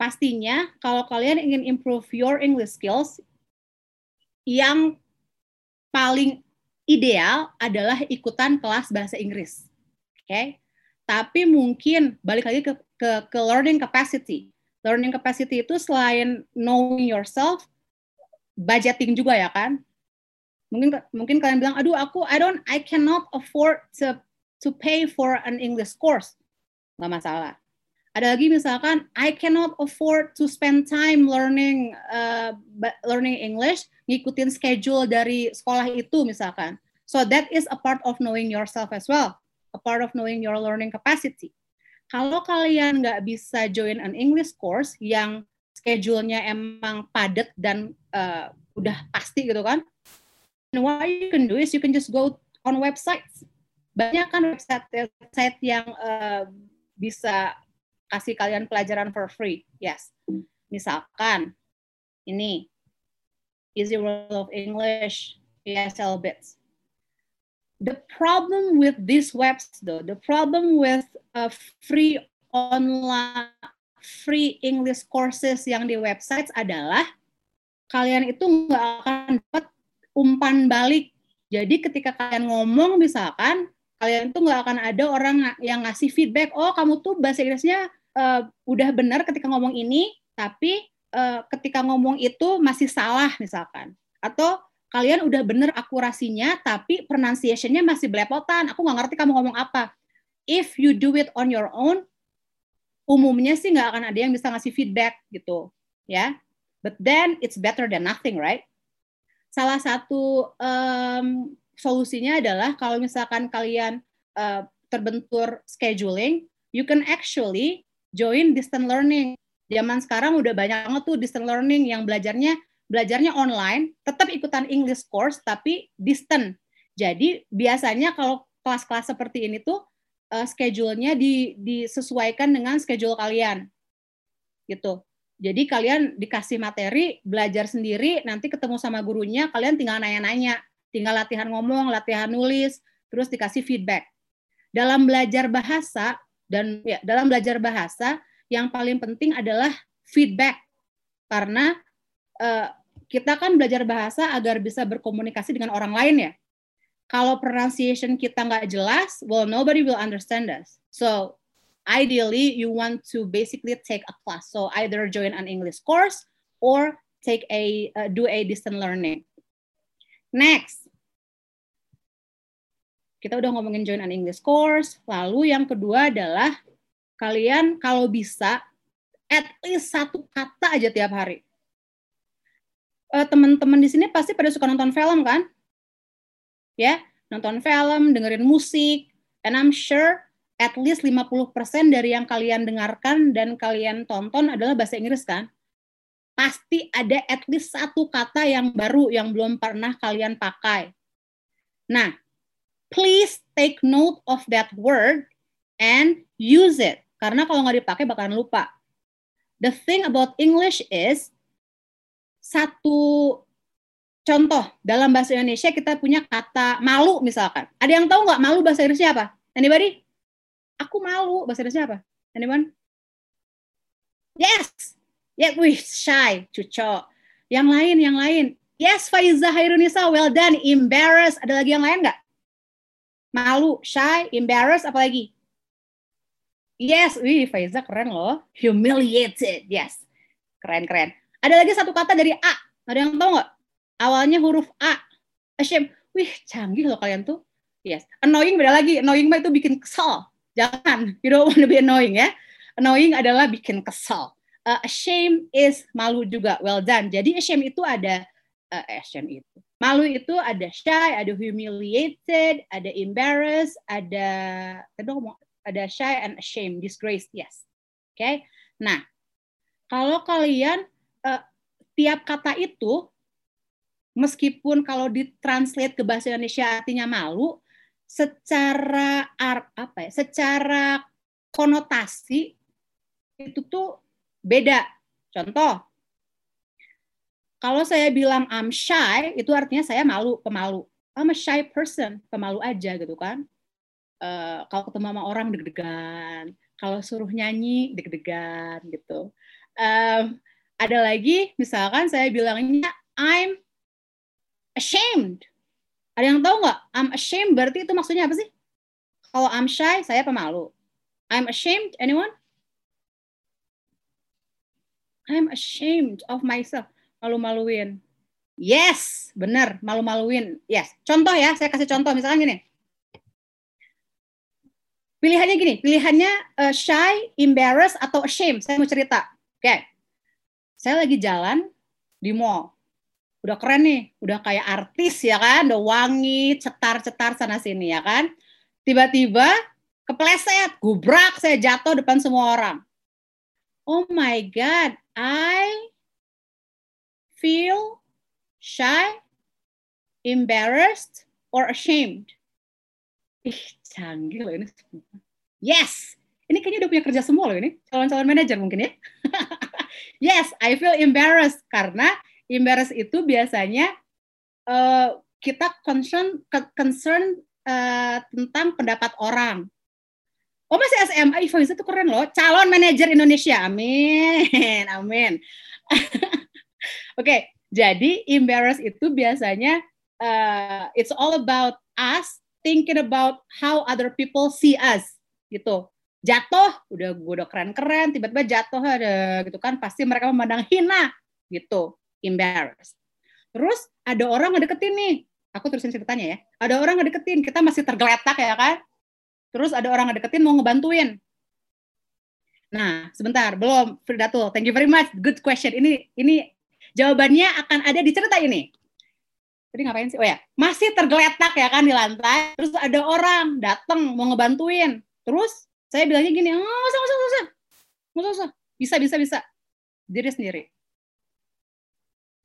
pastinya kalau kalian ingin improve your English skills, yang paling ideal adalah ikutan kelas bahasa Inggris. Okay? Tapi mungkin balik lagi ke learning capacity. Learning capacity itu selain knowing yourself, budgeting juga ya kan? Mungkin kalian bilang, aduh aku I cannot afford to pay for an English course. Nggak masalah. Ada lagi misalkan, I cannot afford to spend time learning learning English, ngikutin schedule dari sekolah itu misalkan. So that is a part of knowing yourself as well, a part of knowing your learning capacity. Kalau kalian nggak bisa join an English course yang schedule-nya emang padat dan udah pasti gitu kan, and what you can do is you can just go on websites. Banyak kan website yang bisa kasih kalian pelajaran for free. Yes. Misalkan ini Easy World of English, ESL Bits. The problem with these webs though, the problem with free online free English courses yang di websites adalah kalian itu nggak akan dapat umpan balik. Jadi ketika kalian ngomong misalkan, kalian tuh nggak akan ada orang yang ngasih feedback, oh kamu tuh bahasa Inggrisnya udah benar ketika ngomong ini, tapi ketika ngomong itu masih salah misalkan. Atau kalian udah benar akurasinya, tapi pronunciation-nya masih belepotan, aku nggak ngerti kamu ngomong apa. If you do it on your own, umumnya sih nggak akan ada yang bisa ngasih feedback gitu, ya. But then it's better than nothing, right? Salah satu solusinya adalah kalau misalkan kalian terbentur scheduling, you can actually join distant learning. Zaman sekarang udah banyak banget tuh distant learning yang belajarnya online, tetap ikutan English course tapi distant. Jadi biasanya kalau kelas-kelas seperti ini tuh schedule-nya disesuaikan dengan schedule kalian. Gitu. Jadi kalian dikasih materi, belajar sendiri, nanti ketemu sama gurunya, kalian tinggal nanya-nanya. Tinggal latihan ngomong, latihan nulis, terus dikasih feedback. Dalam belajar bahasa, yang paling penting adalah feedback. Karena kita kan belajar bahasa agar bisa berkomunikasi dengan orang lain ya. Kalau pronunciation kita nggak jelas, well, nobody will understand us. So, ideally, you want to basically take a class. So, either join an English course or take do a distant learning. Next, kita udah ngomongin join an English course, lalu yang kedua adalah kalian kalau bisa at least satu kata aja tiap hari. Teman-teman di sini pasti pada suka nonton film kan? Ya, nonton film, dengerin musik, and I'm sure at least 50% dari yang kalian dengarkan dan kalian tonton adalah bahasa Inggris kan? Pasti ada at least satu kata yang baru yang belum pernah kalian pakai. Nah, please take note of that word and use it. Karena kalau nggak dipakai bakalan lupa. The thing about English is, satu contoh, dalam bahasa Indonesia kita punya kata malu misalkan. Ada yang tahu nggak malu bahasa Inggrisnya apa? Anybody? Aku malu, bahasa Inggrisnya apa? Anyone? Yes! Yeah, wih, shy, cucok. Yang lain. Yes, Faiza Hairunisa, well done. Embarrassed. Ada lagi yang lain nggak? Malu, shy, embarrassed, apa lagi? Yes, wih, Faiza keren loh. Humiliated, yes. Keren. Ada lagi satu kata dari A. Ada yang tahu nggak? Awalnya huruf A. Ashamed. Wih, canggih loh kalian tuh. Yes. Annoying beda lagi. Annoying itu bikin kesel. Jangan. You don't want to be annoying ya. Annoying adalah bikin kesel. Ashamed is malu juga, well done. Jadi ashamed itu ada Malu itu ada shy, ada humiliated, ada embarrassed, ada shy and ashamed, disgraced, yes. Oke, okay? Nah, kalau kalian tiap kata itu, meskipun kalau ditranslate ke bahasa Indonesia artinya malu, secara secara konotasi itu tuh beda. Contoh, kalau saya bilang I'm shy, itu artinya saya malu, pemalu. I'm a shy person, pemalu aja gitu kan. Kalau ketemu sama orang deg-degan, kalau suruh nyanyi deg-degan gitu. Ada lagi, misalkan saya bilangnya I'm ashamed. Ada yang tahu nggak? I'm ashamed berarti itu maksudnya apa sih? Kalau I'm shy, saya pemalu. I'm ashamed, anyone? I'm ashamed of myself. Malu-maluin. Yes, benar, malu-maluin. Yes. Contoh ya, saya kasih contoh. Misalkan gini. Pilihannya gini, pilihannya shy, embarrassed, atau ashamed. Saya mau cerita. Oke. Okay. Saya lagi jalan di mall. Udah keren nih, udah kayak artis ya kan, udah wangi, cetar-cetar sana-sini ya kan. Tiba-tiba kepleset, gubrak, saya jatuh depan semua orang. Oh my God, I feel shy, embarrassed, or ashamed. Ih, canggih loh ini. Yes, ini kayaknya udah punya kerja semua loh ini. Calon-calon manajer mungkin ya. Yes, I feel embarrassed. Karena embarrassed itu biasanya kita concern tentang pendapat orang. Oh masih SMA, Faiza itu keren loh. Calon manajer Indonesia, amin, amin. Oke, okay, jadi embarrassed itu biasanya it's all about us thinking about how other people see us gitu. Jatuh, udah keren-keren, tiba-tiba jatuh ada gitu kan, pasti mereka memandang hina gitu, embarrassed. Terus ada orang ngedeketin nih. Aku terusin ceritanya ya. Ada orang ngedeketin, kita masih tergeletak ya kan? Terus ada orang ngedeketin mau ngebantuin. Nah, sebentar, belum Firdatul. Thank you very much. Good question. Ini jawabannya akan ada di cerita ini. Jadi ngapain sih? Oh ya, masih tergeletak ya kan di lantai. Terus ada orang datang mau ngebantuin. Terus saya bilangnya gini, nggak usah. Bisa. Diri sendiri.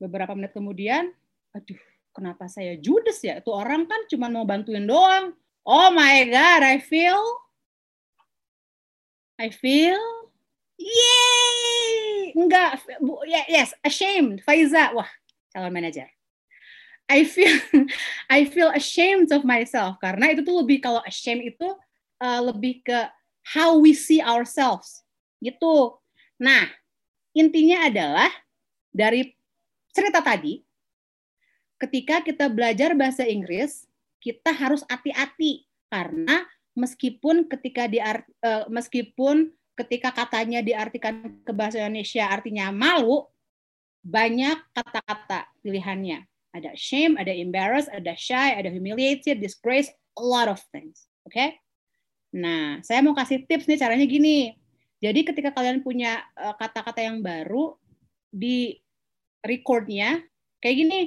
Beberapa menit kemudian, aduh, kenapa saya judes ya? Itu orang kan cuma mau bantuin doang. Oh my God, I feel, yay! Enggak, yes, ashamed. Faiza, wah, calon manajer. I feel ashamed of myself. Karena itu tuh lebih, kalau ashamed itu lebih ke how we see ourselves. Gitu. Nah, intinya adalah dari cerita tadi, ketika kita belajar bahasa Inggris, kita harus hati-hati. Karena meskipun ketika katanya diartikan ke bahasa Indonesia artinya malu, banyak kata-kata pilihannya. Ada shame, ada embarrassed, ada shy, ada humiliated, disgrace, a lot of things. Oke? Okay? Nah, saya mau kasih tips nih, caranya gini. Jadi ketika kalian punya kata-kata yang baru, di recordnya kayak gini.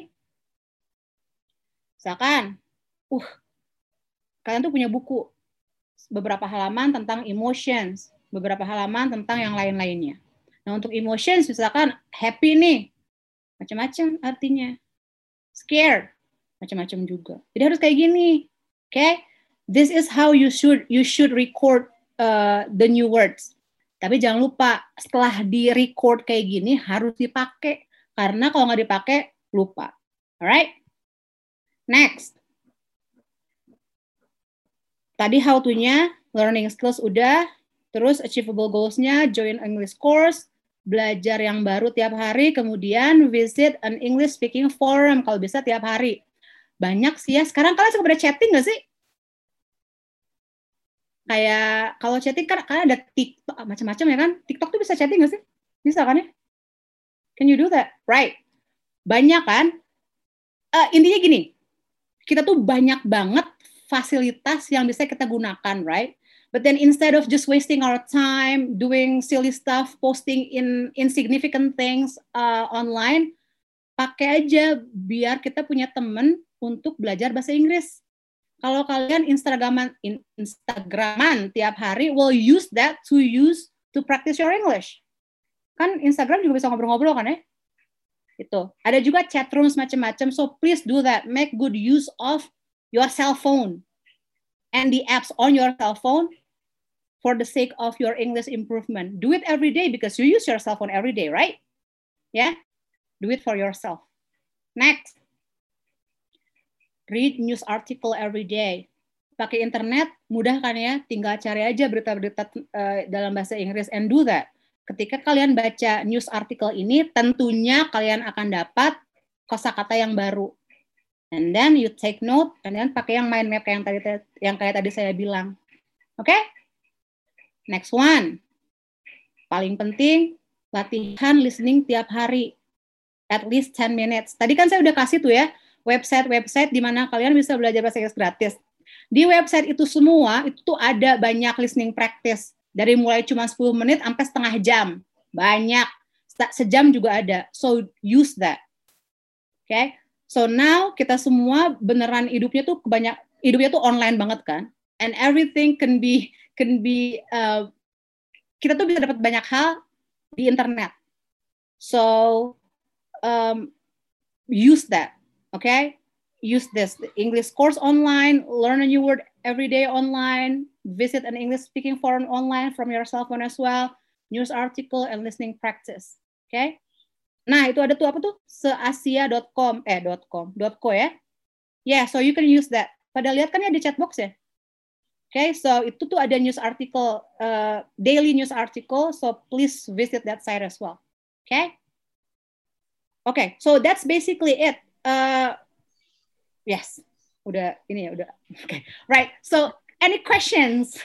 Misalkan, kalian tuh punya buku. Beberapa halaman tentang emotions. Beberapa halaman tentang yang lain-lainnya. Nah, untuk emotions, misalkan happy nih. Macam-macam artinya. Scared, macam-macam juga. Jadi harus kayak gini, oke? Okay? This is how you should record the new words. Tapi jangan lupa setelah di record kayak gini harus dipakai, karena kalau nggak dipakai lupa. Alright, next. Tadi how to-nya learning skills udah, terus achievable goals-nya join English course. Belajar yang baru tiap hari, kemudian visit an English speaking forum, kalau bisa tiap hari. Banyak sih ya, sekarang kalian suka pada chatting nggak sih? Kayak kalau chatting kan ada TikTok, macam-macam ya kan? TikTok tuh bisa chatting nggak sih? Bisa kan ya? Can you do that? Right. Banyak kan? Intinya gini, kita tuh banyak banget fasilitas yang bisa kita gunakan, right? But then instead of just wasting our time doing silly stuff, posting insignificant things online, pakai aja biar kita punya teman untuk belajar bahasa Inggris. Kalau kalian Instagraman tiap hari, will use that to practice your English. Kan Instagram juga bisa ngobrol-ngobrol kan ya? Itu. Ada juga chat rooms macam-macam, so please do that. Make good use of your cell phone and the apps on your cell phone for the sake of your English improvement. Do it every day because you use your cell phone every day, right? Yeah? Do it for yourself. Next, read news article every day. Pakai internet mudah kan ya, tinggal cari aja berita-berita dalam bahasa Inggris and do that. Ketika kalian baca news article ini, tentunya kalian akan dapat kosakata yang baru. And then you take note, and then pakai yang mind map yang kayak tadi saya bilang. Oke? Okay? Next one. Paling penting, latihan listening tiap hari. At least 10 minutes. Tadi kan saya udah kasih tuh ya, website-website di mana kalian bisa belajar bahasa Inggris gratis. Di website itu semua, itu tuh ada banyak listening practice. Dari mulai cuma 10 menit sampai setengah jam. Banyak. Sejam juga ada. So, use that. Oke? Okay? So, now kita semua beneran hidupnya tuh online banget kan? And everything can be kita tuh bisa dapat banyak hal di internet. So, use that, okay? Use this English course online, learn a new word every day online, visit an English-speaking forum online from your cell phone as well, news article and listening practice, okay? Nah, itu ada tuh apa tuh? seasia.com, .co ya? Yeah, so you can use that. Pada lihat kan ya di chat box ya? Okay, so itu tuh ada news article, daily news article, so please visit that site as well, okay? Okay, so that's basically it. Yes, udah ini ya udah. Okay, right. So any questions?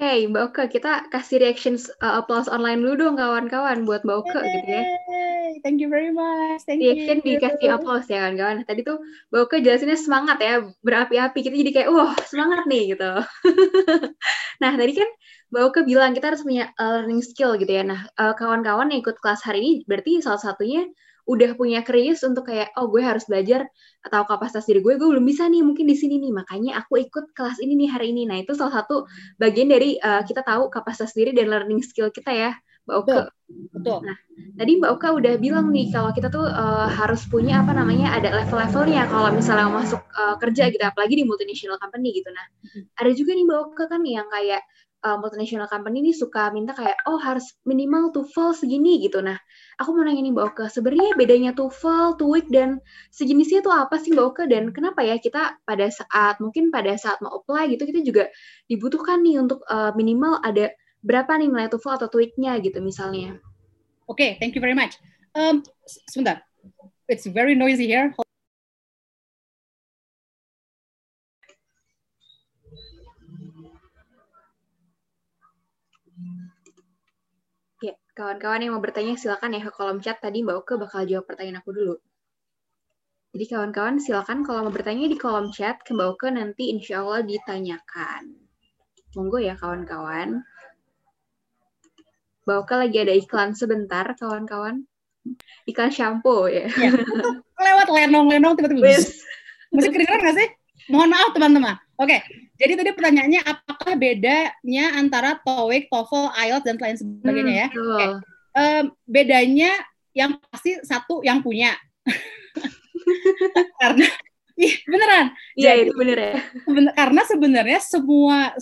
Okay, Mbak Oke, kita kasih reactions applause online dulu dong kawan-kawan buat Mbak Oke gitu ya. Thank you very much. Thank you. Reaction dikasih applause ya kawan-kawan. Tadi tuh Mbak Oke jelasinnya semangat ya, berapi-api. Kita jadi kayak wah semangat nih gitu. Nah tadi kan Mbak Oke bilang kita harus punya learning skill gitu ya. Nah, kawan-kawan yang ikut kelas hari ini berarti salah satunya udah punya kris untuk kayak, oh gue harus belajar atau kapasitas diri gue belum bisa nih mungkin di sini nih, makanya aku ikut kelas ini nih hari ini. Nah, itu salah satu bagian dari kita tahu kapasitas diri dan learning skill kita ya, Mbak Oke. Betul. Nah, tadi Mbak Oke udah bilang nih kalau kita tuh harus punya apa namanya, ada level-levelnya kalau misalnya masuk kerja gitu, apalagi di multinational company gitu. Nah, ada juga nih Mbak Oke kan yang kayak multinational company ini suka minta kayak, oh harus minimal TOEFL segini gitu. Nah, aku mau nanya nih Mbak Oke, sebenarnya bedanya TOEFL, TOEIC, dan sejenisnya itu apa sih Mbak Oke? Dan kenapa ya kita pada saat mau apply gitu, kita juga dibutuhkan nih untuk minimal ada berapa nih nilai TOEFL atau TOEIC-nya gitu misalnya. Oke, thank you very much. Sebentar, it's very noisy here. Kawan-kawan yang mau bertanya silakan ya ke kolom chat, tadi Mbak Oke bakal jawab pertanyaan aku dulu. Jadi kawan-kawan silakan kalau mau bertanya di kolom chat ke Mbak Oke, nanti insya Allah ditanyakan. Monggo ya kawan-kawan. Mbak Oke lagi ada iklan sebentar kawan-kawan. Iklan shampoo ya. Ya lewat lenong-lenong tiba-tiba. Masih kedengeran nggak sih? Mohon maaf teman-teman. Oke, jadi tadi pertanyaannya apakah bedanya antara TOEIC, TOEFL, IELTS dan lain sebagainya ya? Okay. Bedanya yang pasti satu yang punya. Karena beneran. Iya, itu bener ya. Karena sebenarnya semua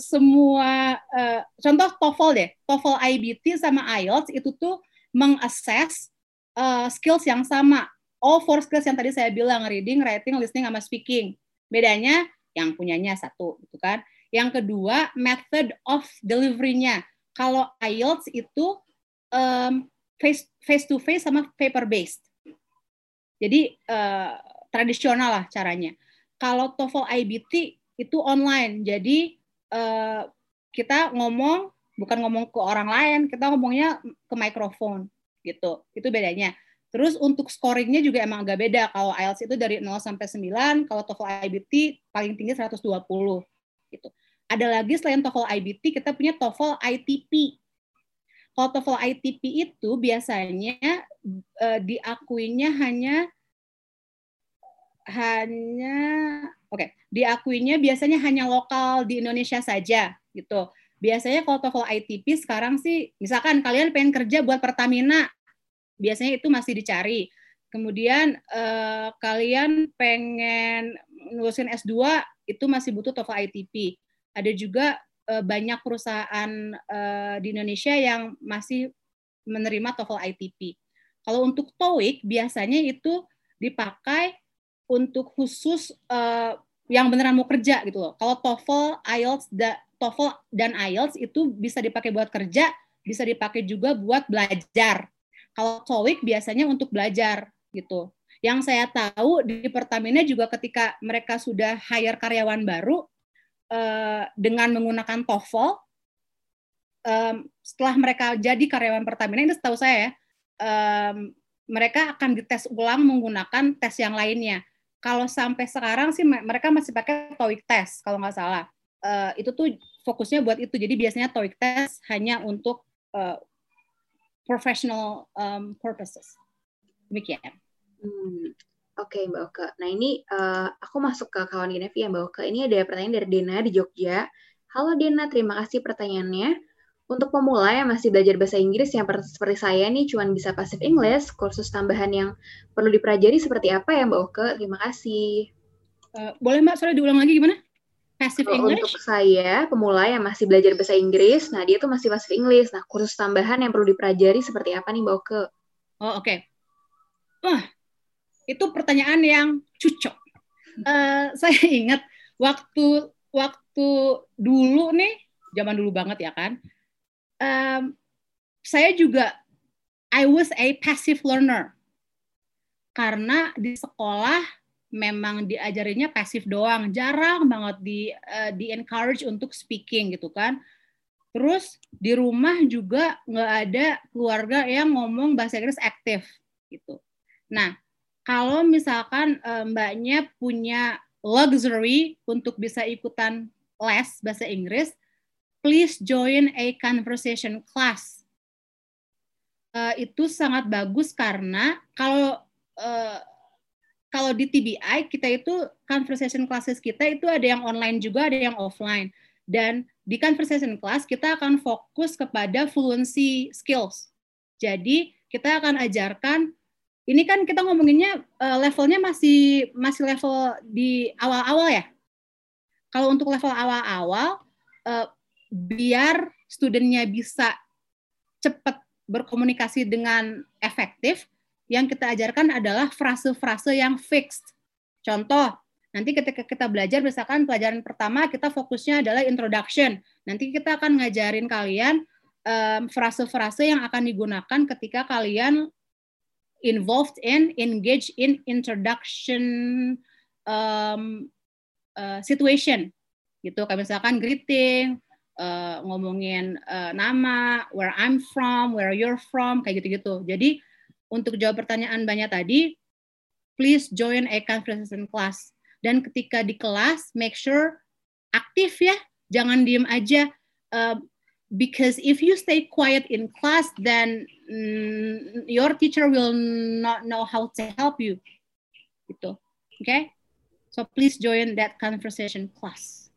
contoh TOEFL deh, TOEFL IBT sama IELTS itu tuh mengassess skills yang sama. All four skills yang tadi saya bilang, reading, writing, listening sama speaking. Bedanya yang punyanya satu, gitu kan. Yang kedua, method of delivery-nya. Kalau IELTS itu face-to-face sama paper-based. Jadi tradisional lah caranya. Kalau TOEFL IBT itu online. Jadi kita ngomong, bukan ngomong ke orang lain, kita ngomongnya ke mikrofon, gitu. Itu bedanya. Terus untuk scoringnya juga emang agak beda. Kalau IELTS itu dari 0 sampai 9, kalau TOEFL IBT paling tinggi 120. Gitu. Ada lagi selain TOEFL IBT, kita punya TOEFL ITP. Kalau TOEFL ITP itu biasanya diakuinya hanya lokal di Indonesia saja gitu. Biasanya kalau TOEFL ITP sekarang sih, misalkan kalian pengen kerja buat Pertamina, biasanya itu masih dicari. Kemudian kalian pengen lulusin S2, itu masih butuh TOEFL ITP. Ada juga banyak perusahaan di Indonesia yang masih menerima TOEFL ITP. Kalau untuk TOEIC, biasanya itu dipakai untuk khusus yang beneran mau kerja gitu loh. Kalau TOEFL, IELTS, TOEFL dan IELTS itu bisa dipakai buat kerja, bisa dipakai juga buat belajar. Kalau TOEIC biasanya untuk belajar gitu. Yang saya tahu di Pertamina juga ketika mereka sudah hire karyawan baru dengan menggunakan TOEFL, setelah mereka jadi karyawan Pertamina, ini setahu saya ya, mereka akan dites ulang menggunakan tes yang lainnya. Kalau sampai sekarang sih mereka masih pakai TOEIC test kalau nggak salah. Itu tuh fokusnya buat itu. Jadi biasanya TOEIC test hanya untuk professional purposes. Demikian. Oke, Mbak Oke. Nah ini aku masuk ke kawan GNFI ya Mbak Oke. Ini ada pertanyaan dari Dena di Jogja. Halo Dena, terima kasih pertanyaannya. Untuk pemula yang masih belajar bahasa Inggris yang seperti saya nih cuman bisa passive English, kursus tambahan yang perlu dipelajari seperti apa ya Mbak Oke? Terima kasih. Boleh Mbak, sorry diulang lagi gimana? Passive English? Untuk saya, pemula yang masih belajar bahasa Inggris, nah dia tuh masih passive English. Nah, kursus tambahan yang perlu dipelajari seperti apa nih, Mbak Oke? Oh, oke. Itu pertanyaan yang cucok. Saya ingat waktu dulu nih, zaman dulu banget ya kan, saya juga, I was a passive learner. Karena di sekolah, memang diajarinya pasif doang, jarang banget di encourage untuk speaking gitu kan. Terus di rumah juga nggak ada keluarga yang ngomong bahasa Inggris aktif gitu. Nah kalau misalkan mbaknya punya luxury untuk bisa ikutan les bahasa Inggris, please join a conversation class. Itu sangat bagus karena kalau di TBI kita itu conversation classes kita itu ada yang online juga ada yang offline, dan di conversation class kita akan fokus kepada fluency skills. Jadi kita akan ajarkan, ini kan kita ngomonginnya levelnya masih level di awal-awal ya. Kalau untuk level awal-awal biar studentnya bisa cepat berkomunikasi dengan efektif, yang kita ajarkan adalah frase-frase yang fixed. Contoh, nanti ketika kita belajar, misalkan pelajaran pertama kita fokusnya adalah introduction. Nanti kita akan ngajarin kalian frase-frase yang akan digunakan ketika kalian involved in, engage in introduction situation. Gitu, kayak misalkan greeting, ngomongin nama, where I'm from, where you're from, kayak gitu-gitu. Jadi, untuk jawab pertanyaan banyak tadi, please join a conversation class. Dan ketika di kelas, make sure aktif ya, jangan diem aja. Because if you stay quiet in class, then your teacher will not know how to help you. Gitu, okay? So please join that conversation class.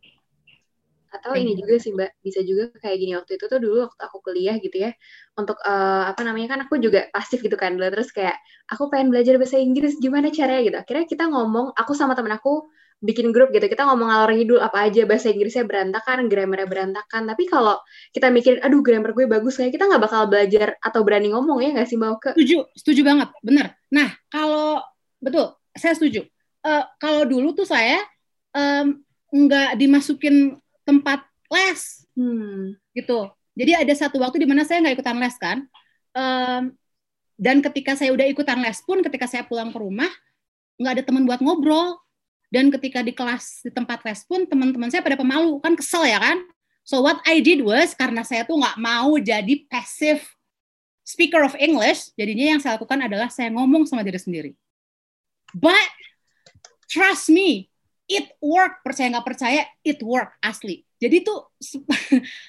Atau ini juga sih Mbak, bisa juga kayak gini, waktu itu tuh dulu waktu aku kuliah gitu ya, untuk kan aku juga pasif gitu kan, terus kayak aku pengen belajar bahasa Inggris gimana caranya gitu, akhirnya kita ngomong, aku sama temen aku bikin grup gitu, kita ngomong ngalor ngidul apa aja, bahasa Inggrisnya berantakan, grammarnya berantakan, tapi kalau kita mikirin, aduh grammar gue bagus, kayak kita nggak bakal belajar atau berani ngomong ya nggak sih Mbak Oke? Setuju banget, bener. Nah kalau, betul, saya setuju. Kalau dulu tuh saya nggak dimasukin tempat les, gitu. Jadi ada satu waktu di mana saya nggak ikutan les kan, dan ketika saya udah ikutan les pun, ketika saya pulang ke rumah nggak ada teman buat ngobrol, dan ketika di kelas di tempat les pun teman-teman saya pada pemalu, kan kesel ya kan. So what I did was, karena saya tuh nggak mau jadi passive speaker of English, jadinya yang saya lakukan adalah saya ngomong sama diri sendiri. But trust me, it work, percaya nggak percaya, it work asli. Jadi tuh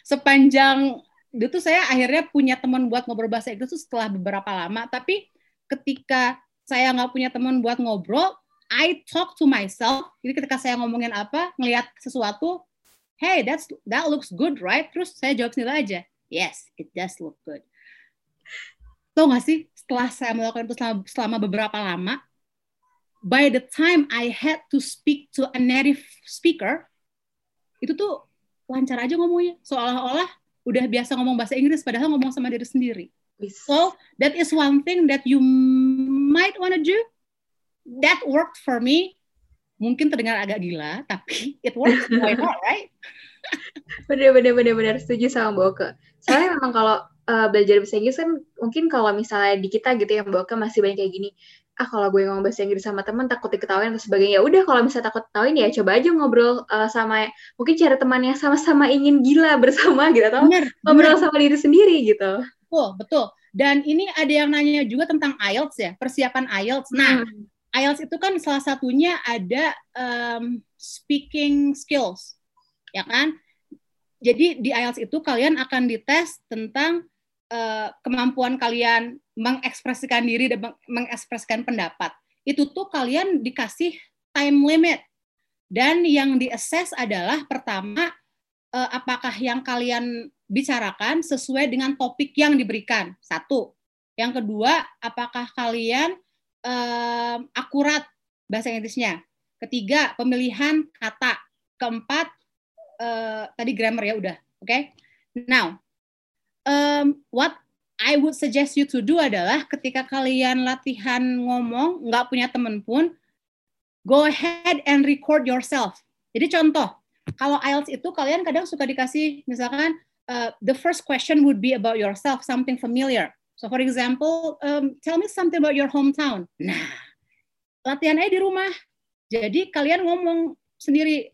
sepanjang itu saya akhirnya punya teman buat ngobrol bahasa Inggris tuh setelah beberapa lama. Tapi ketika saya nggak punya teman buat ngobrol, I talk to myself. Jadi ketika saya ngomongin apa, ngelihat sesuatu, hey, that looks good, right? Terus saya jawab sendiri aja, yes, it does look good. Tau nggak sih, setelah saya melakukan itu selama beberapa lama, by the time I had to speak to a native speaker, itu tuh lancar aja ngomongnya, seolah-olah udah biasa ngomong bahasa Inggris, padahal ngomong sama diri sendiri. So, that is one thing that you might wanna do. That worked for me. Mungkin terdengar agak gila, tapi it works. Why not, right? Bener-bener setuju sama Mbak Oke. Soalnya memang kalau belajar bahasa Inggris kan mungkin kalau misalnya di kita gitu ya Mbak Oke masih banyak kayak gini, kalau gue ngomong bahasa Inggris sama teman takut diketawain atau sebagainya. Udah kalau misalnya takut ketawain ya coba aja ngobrol sama mungkin cari teman yang sama-sama ingin gila bersama gitu, atau ngobrol sama diri sendiri gitu. Betul. Dan ini ada yang nanya juga tentang IELTS ya, persiapan IELTS. Nah, IELTS itu kan salah satunya ada speaking skills, ya kan? Jadi di IELTS itu kalian akan dites tentang kemampuan kalian mengekspresikan diri dan mengekspresikan pendapat. Itu tuh kalian dikasih time limit. Dan yang di-assess adalah pertama, apakah yang kalian bicarakan sesuai dengan topik yang diberikan. Satu. Yang kedua, apakah kalian akurat bahasa Inggrisnya. Ketiga, pemilihan kata. Keempat, tadi grammar ya udah, okay? Now, what I would suggest you to do adalah ketika kalian latihan ngomong, nggak punya temen pun, go ahead and record yourself. Jadi contoh, kalau IELTS itu kalian kadang suka dikasih, misalkan, the first question would be about yourself, something familiar. So for example, tell me something about your hometown. Nah, latihan aja di rumah. Jadi kalian ngomong sendiri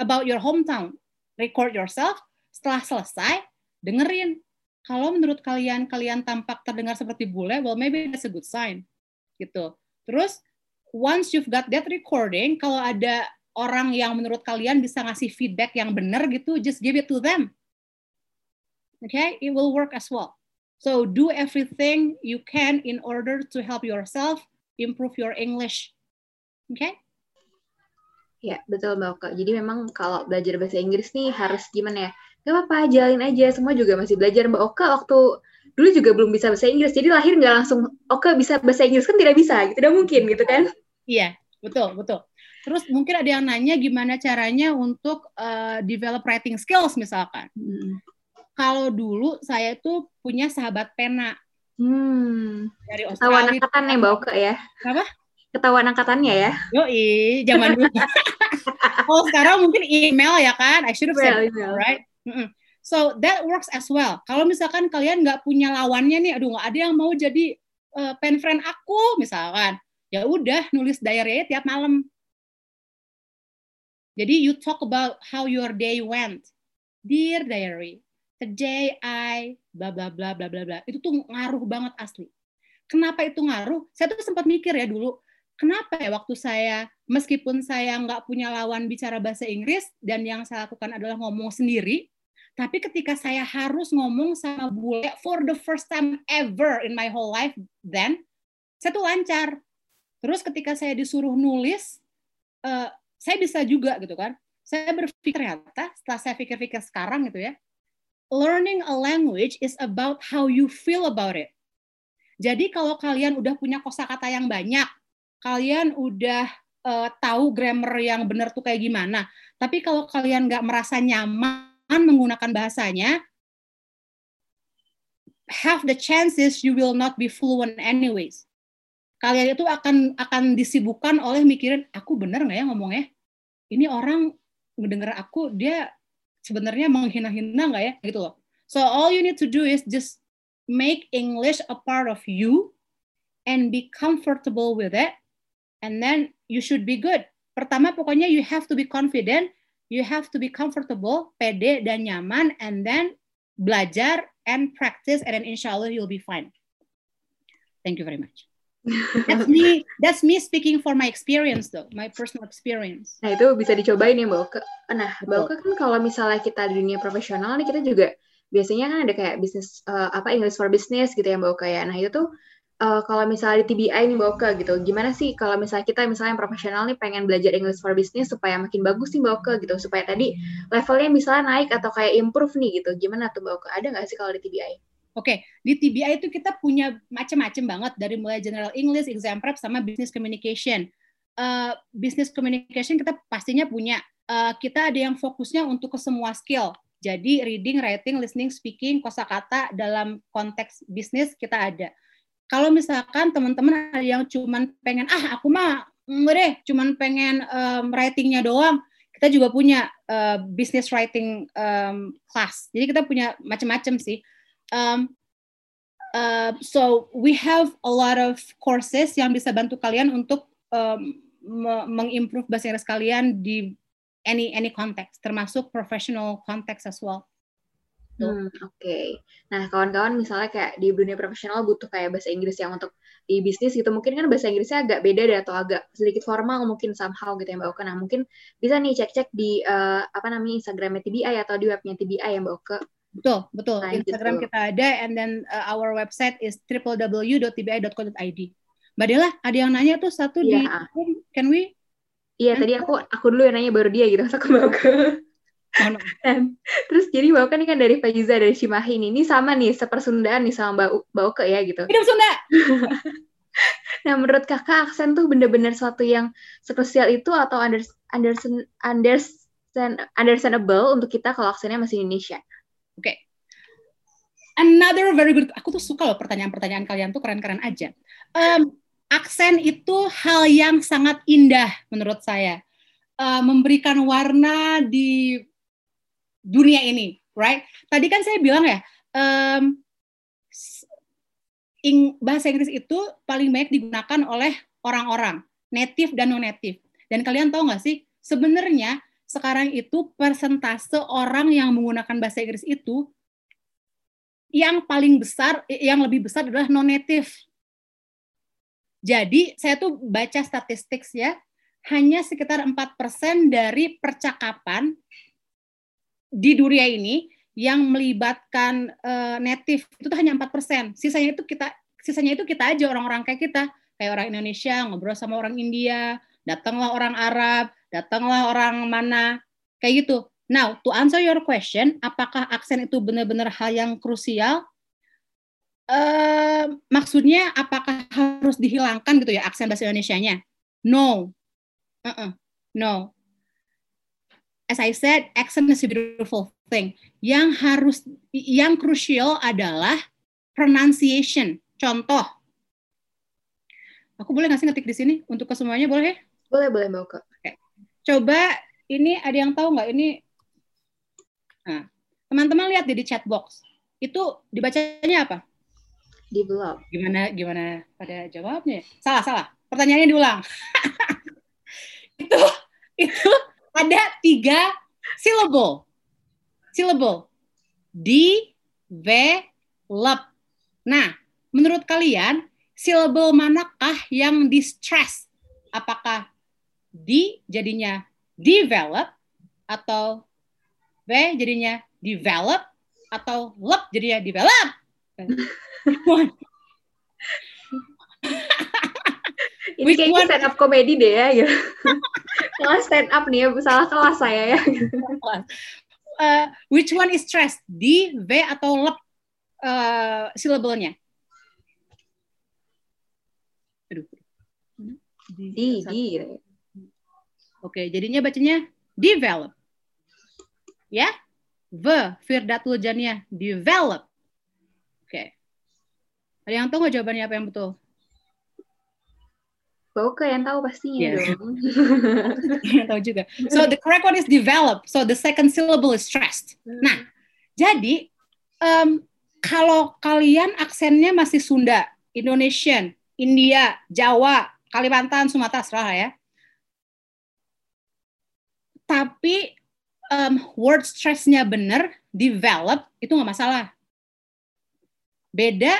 about your hometown. Record yourself, setelah selesai, dengerin. Kalau menurut kalian, kalian tampak terdengar seperti bule, well maybe that's a good sign. Gitu. Terus, once you've got that recording, kalau ada orang yang menurut kalian bisa ngasih feedback yang benar gitu, just give it to them. Okay, it will work as well. So do everything you can in order to help yourself improve your English. Okay? Ya, betul Mbak Oke. Jadi memang kalau belajar bahasa Inggris nih harus gimana ya? Gak apa-apa, jalanin aja. Semua juga masih belajar. Mbak Oke waktu dulu juga belum bisa bahasa Inggris. Jadi lahir nggak langsung, Oke bisa bahasa Inggris kan tidak bisa. Tidak mungkin gitu kan? Iya, betul. Terus mungkin ada yang nanya gimana caranya untuk develop writing skills misalkan. Kalau dulu saya tuh punya sahabat pena. Dari Australia. Ketahuan angkatan nih Mbak Oke ya? Apa? Ketahuan angkatannya ya? Yoi, zaman dulu. Oh sekarang mungkin email ya kan? I should have said email, right? So that works as well. Kalau misalkan kalian nggak punya lawannya nih, aduh nggak ada yang mau jadi pen friend aku misalkan, ya udah nulis diary tiap malam. Jadi you talk about how your day went, dear diary, today I bla bla bla bla bla bla. Itu tuh ngaruh banget asli. Kenapa itu ngaruh? Saya tuh sempat mikir ya dulu, kenapa ya waktu saya, meskipun saya nggak punya lawan bicara bahasa Inggris dan yang saya lakukan adalah ngomong sendiri. Tapi ketika saya harus ngomong sama bule for the first time ever in my whole life, then saya tuh lancar. Terus ketika saya disuruh nulis, saya bisa juga gitu kan. Saya berpikir ternyata setelah saya pikir-pikir sekarang gitu ya, learning a language is about how you feel about it. Jadi kalau kalian udah punya kosakata yang banyak, kalian udah tahu grammar yang benar tuh kayak gimana. Tapi kalau kalian nggak merasa nyaman menggunakan bahasanya, half the chances you will not be fluent anyways. Kalian itu akan disibukkan oleh mikirin, aku bener nggak ya ngomongnya? Ini orang ngedenger aku, dia sebenarnya menghina-hina nggak ya? Gitu loh. So all you need to do is just make English a part of you and be comfortable with it, and then you should be good. Pertama pokoknya you have to be confident. You have to be comfortable, pede, dan nyaman, and then belajar and practice, and then insya Allah you'll be fine. Thank you very much. That's me speaking for my experience though, my personal experience. Nah itu bisa dicobain ya Mbak Oke. Nah Mbak Oke kan kalau misalnya kita di dunia profesional nih, kita juga biasanya kan ada kayak bisnis English for Business gitu ya Mbak Oke ya. Nah itu tuh kalau misalnya di TBI nih Mbak Oke gitu, gimana sih kalau misalnya kita misalnya yang profesional nih pengen belajar English for Business supaya makin bagus nih Mbak Oke gitu, supaya tadi levelnya misalnya naik atau kayak improve nih gitu, gimana tuh Mbak Oke, ada nggak sih kalau di TBI? Oke, di TBI itu kita punya macam-macam banget, dari mulai General English, Exam Prep, sama Business Communication. Business Communication kita pastinya punya, kita ada yang fokusnya untuk ke semua skill. Jadi reading, writing, listening, speaking, kosakata dalam konteks bisnis kita ada. Kalau misalkan teman-teman ada yang cuman pengen, aku mah enggak deh, cuman pengen writingnya doang, kita juga punya business writing class. Jadi kita punya macam-macam sih. So we have a lot of courses yang bisa bantu kalian untuk mengimprove bahasa Inggris kalian di any context, termasuk professional context as well. Oke. Nah, kawan-kawan misalnya kayak di dunia profesional butuh kayak bahasa Inggris yang untuk di bisnis gitu, mungkin kan bahasa Inggrisnya agak beda deh, atau agak sedikit formal mungkin somehow gitu ya Mbak Oke. Nah, mungkin bisa nih cek-cek di Instagramnya TBI atau di webnya TBI ya Mbak Oke. Betul. Nah, Instagram gitu. Kita ada, and then our website is www.tbi.co.id. Mbak Dela, ada yang nanya tuh satu di Can we? Iya, tadi aku dulu yang nanya baru dia gitu, aku Mbak Oke. Terus jadi Mbak Oke ini kan dari Fajiza dari Cimahi nih. Ini sama nih sepersundaan nih sama Mbak Oke ya gitu. Hidup Sunda. Nah, menurut Kakak aksen tuh bener-bener suatu yang sekrusial itu atau understandable untuk kita kalau aksennya masih Indonesia? Oke. Another very good. Aku tuh suka loh pertanyaan-pertanyaan kalian tuh keren-keren aja. Aksen itu hal yang sangat indah menurut saya. Memberikan warna di dunia ini, right? Tadi kan saya bilang ya, bahasa Inggris itu paling banyak digunakan oleh orang-orang, native dan non-native. Dan kalian tahu nggak sih, sebenarnya sekarang itu persentase orang yang menggunakan bahasa Inggris itu yang lebih besar adalah non-native. Jadi saya tuh baca statistik ya, hanya sekitar 4% dari percakapan di dunia ini yang melibatkan native, itu tuh hanya 4%. Sisanya itu kita aja orang-orang kayak orang Indonesia ngobrol sama orang India, datanglah orang Arab, datanglah orang mana, kayak gitu. Now, to answer your question, apakah aksen itu benar-benar hal yang krusial? Maksudnya, apakah harus dihilangkan gitu ya aksen bahasa Indonesianya? No. No. As I said, accent is a beautiful thing. Yang krusial adalah pronunciation. Contoh. Aku boleh ngasih ngetik di sini untuk ke semuanya, boleh ya? Boleh Mbak Oke. Okay. Coba ini ada yang tahu nggak ini? Nah, teman-teman lihat di chat box. Itu dibacanya apa? Develop. Gimana pada jawabnya? Salah. Pertanyaannya diulang. itu ada 3 syllable. Develop. Nah, menurut kalian syllable manakah yang di-stress? Apakah D jadinya develop, atau B jadinya develop, atau lep jadinya develop? Ini kayaknya stand up comedy deh ya. Gitu. Kelas stand up nih ya, salah kelas saya ya. Which one is stressed? D, V, atau lep syllable-nya? Aduh. D. Oke, jadinya bacanya develop. Ya? Firdatul Janiyah, develop. Oke. Ada yang tahu nggak jawabannya apa yang betul? Oke, yang tahu pastinya dong. Yang tahu juga. So the correct one is develop. So the second syllable is stressed. Nah, jadi kalau kalian aksennya masih Sunda, Indonesian, India, Jawa, Kalimantan, Sumatera, serah ya. Tapi word stress-nya benar, develop, itu nggak masalah. Beda,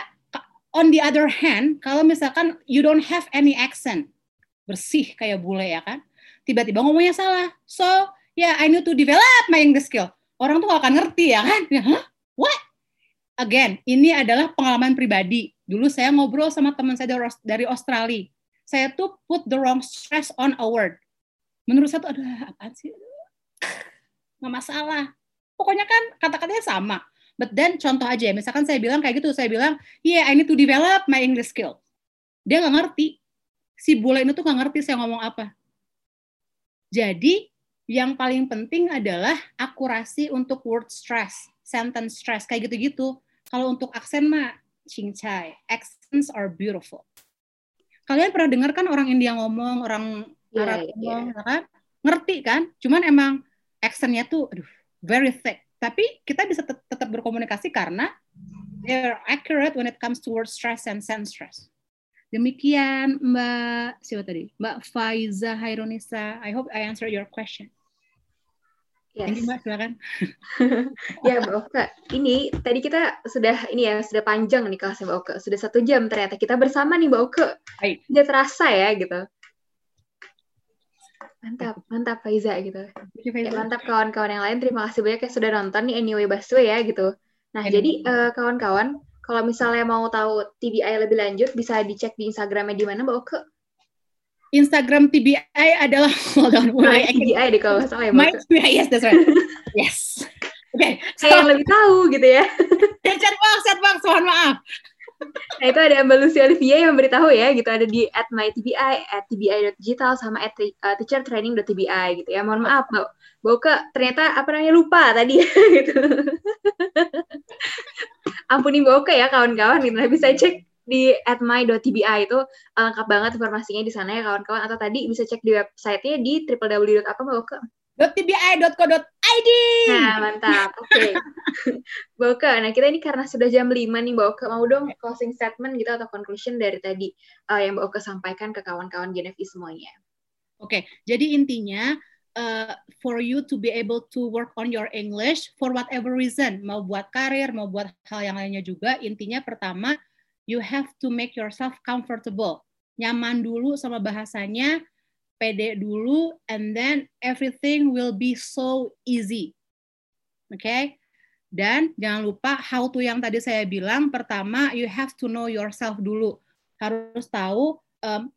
on the other hand, kalau misalkan you don't have any accent, bersih kayak bule ya kan, tiba-tiba ngomongnya salah. So, I need to develop my English skill. Orang tuh nggak akan ngerti ya kan. Hah? What? Again, ini adalah pengalaman pribadi. Dulu saya ngobrol sama teman saya dari Australia. Saya tuh put the wrong stress on a word. Menurut saya tuh, aduh, apaan sih? Nggak masalah. Pokoknya kan kata-katanya sama. But then contoh aja ya, misalkan saya bilang kayak gitu, saya bilang, yeah, I need to develop my English skill. Dia nggak ngerti. Si bule ini tuh nggak ngerti saya ngomong apa. Jadi, yang paling penting adalah akurasi untuk word stress, sentence stress, kayak gitu-gitu. Kalau untuk aksen mah, cincai. Accents are beautiful. Kalian pernah dengar kan orang India ngomong, orang Arab ngomong, kan? Ngerti kan? Cuman emang aksennya tuh, aduh, very thick. Tapi kita bisa tetap berkomunikasi karena they're accurate when it comes to word stress and sense stress. Demikian Mbak siapa tadi? Mbak Faiza Hairunisa. I hope I answered your question. Yes. Ini Mbak silakan. Ya Mbak Oke, ini tadi kita sudah ini ya sudah panjang nih kelasnya Mbak Oke. Sudah 1 jam ternyata kita bersama nih Mbak Oke. Sudah terasa ya gitu. Mantap, mantap Faiza gitu. Ya, mantap kawan-kawan yang lain. Terima kasih banyak yang sudah nonton nih Anyway Busway ya gitu. Nah jadi kawan-kawan, kalau misalnya mau tahu TBI lebih lanjut bisa dicek di Instagramnya di mana Mbak Oke? Instagram TBI adalah TBI deh kalau salah ya Mbak Oke. TBI, yes that's right. Yes. Oke, saya yang lebih tahu gitu ya. Chat box, mohon maaf. Nah itu ada Mbak Lucy Olivia yang memberitahu ya gitu, ada di @mytbi, @tbi.digital sama @teachertraining.tbi gitu ya. Mohon maaf Mbak Oke, ternyata apa namanya lupa tadi gitu. Ampuni Mbak Oke ya kawan-kawan gitu. Nah, bisa cek di @my.tbi itu lengkap banget informasinya di sana ya kawan-kawan, atau tadi bisa cek di websitenya di www.mbak.tbi.co.id. Nah, mantap. Oke. Mbak Oke, nah kita ini karena sudah jam 5 nih Mbak Oke, mau dong closing statement gitu atau conclusion dari tadi yang Mbak Oke sampaikan ke kawan-kawan GNFI semuanya. Oke, jadi intinya for you to be able to work on your English for whatever reason, mau buat karir, mau buat hal yang lainnya juga, intinya pertama, you have to make yourself comfortable. Nyaman dulu sama bahasanya, pede dulu, and then everything will be so easy. Oke? Okay? Dan jangan lupa how to yang tadi saya bilang, pertama you have to know yourself dulu. Harus tahu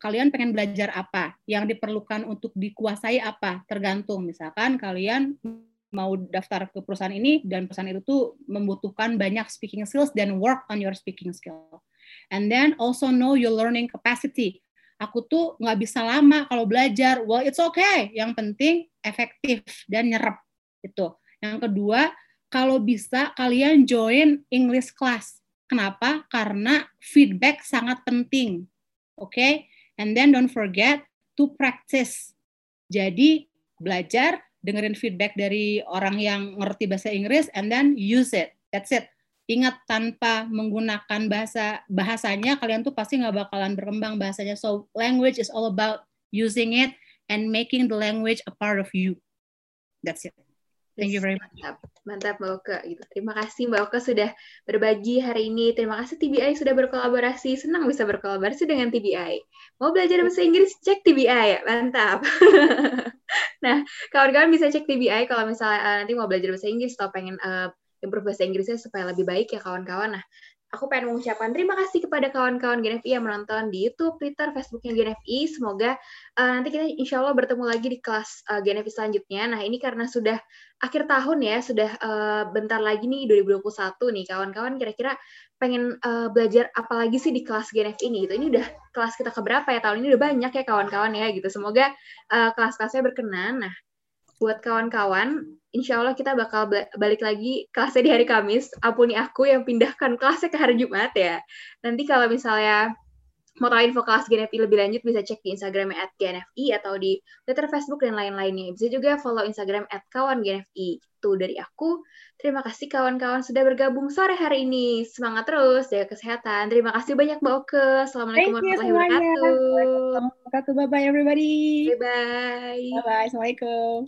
kalian pengen belajar apa, yang diperlukan untuk dikuasai apa, tergantung. Misalkan kalian mau daftar ke perusahaan ini, dan perusahaan itu tuh membutuhkan banyak speaking skills, dan work on your speaking skill. And then also know your learning capacity. Aku tuh nggak bisa lama kalau belajar. Well, it's okay. Yang penting efektif dan nyerap gitu. Yang kedua, kalau bisa kalian join English class. Kenapa? Karena feedback sangat penting. Oke? Okay? And then don't forget to practice. Jadi belajar, dengerin feedback dari orang yang ngerti bahasa Inggris, and then use it. That's it. Ingat, tanpa menggunakan bahasanya, kalian tuh pasti nggak bakalan berkembang bahasanya. So, language is all about using it and making the language a part of you. That's it. Thank you very much. Mantap Mbak Oke. Gitu. Terima kasih Mbak Oke sudah berbagi hari ini. Terima kasih TBI sudah berkolaborasi. Senang bisa berkolaborasi dengan TBI. Mau belajar bahasa Inggris, cek TBI. Mantap. Nah, kawan-kawan bisa cek TBI kalau misalnya nanti mau belajar bahasa Inggris atau pengen improve bahasa Inggrisnya supaya lebih baik ya kawan-kawan. Nah, aku pengen mengucapkan terima kasih kepada kawan-kawan GNFI yang menonton di YouTube, Twitter, Facebooknya GNFI. Semoga nanti kita insya Allah bertemu lagi di kelas GNFI selanjutnya. Nah, ini karena sudah akhir tahun ya, sudah bentar lagi nih 2021 nih. Kawan-kawan kira-kira pengen belajar apa lagi sih di kelas GNFI ini? Gitu. Ini udah kelas kita keberapa ya? Tahun ini udah banyak ya kawan-kawan ya gitu. Semoga kelas-kelasnya berkenan. Nah, buat kawan-kawan, insya Allah kita bakal balik lagi kelasnya di hari Kamis. Ampuni aku yang pindahkan kelasnya ke hari Jumat ya. Nanti kalau misalnya mau tahu info kelas GNFI lebih lanjut, bisa cek di Instagramnya @GNFI atau di Twitter, Facebook, dan lain-lainnya. Bisa juga follow Instagram @kawan GNFI. Itu dari aku. Terima kasih kawan-kawan sudah bergabung sore hari ini. Semangat terus, jaga kesehatan. Terima kasih banyak Mbak Oke. Assalamualaikum warahmatullahi wabarakatuh. Bye-bye everybody. Bye-bye. Assalamualaikum.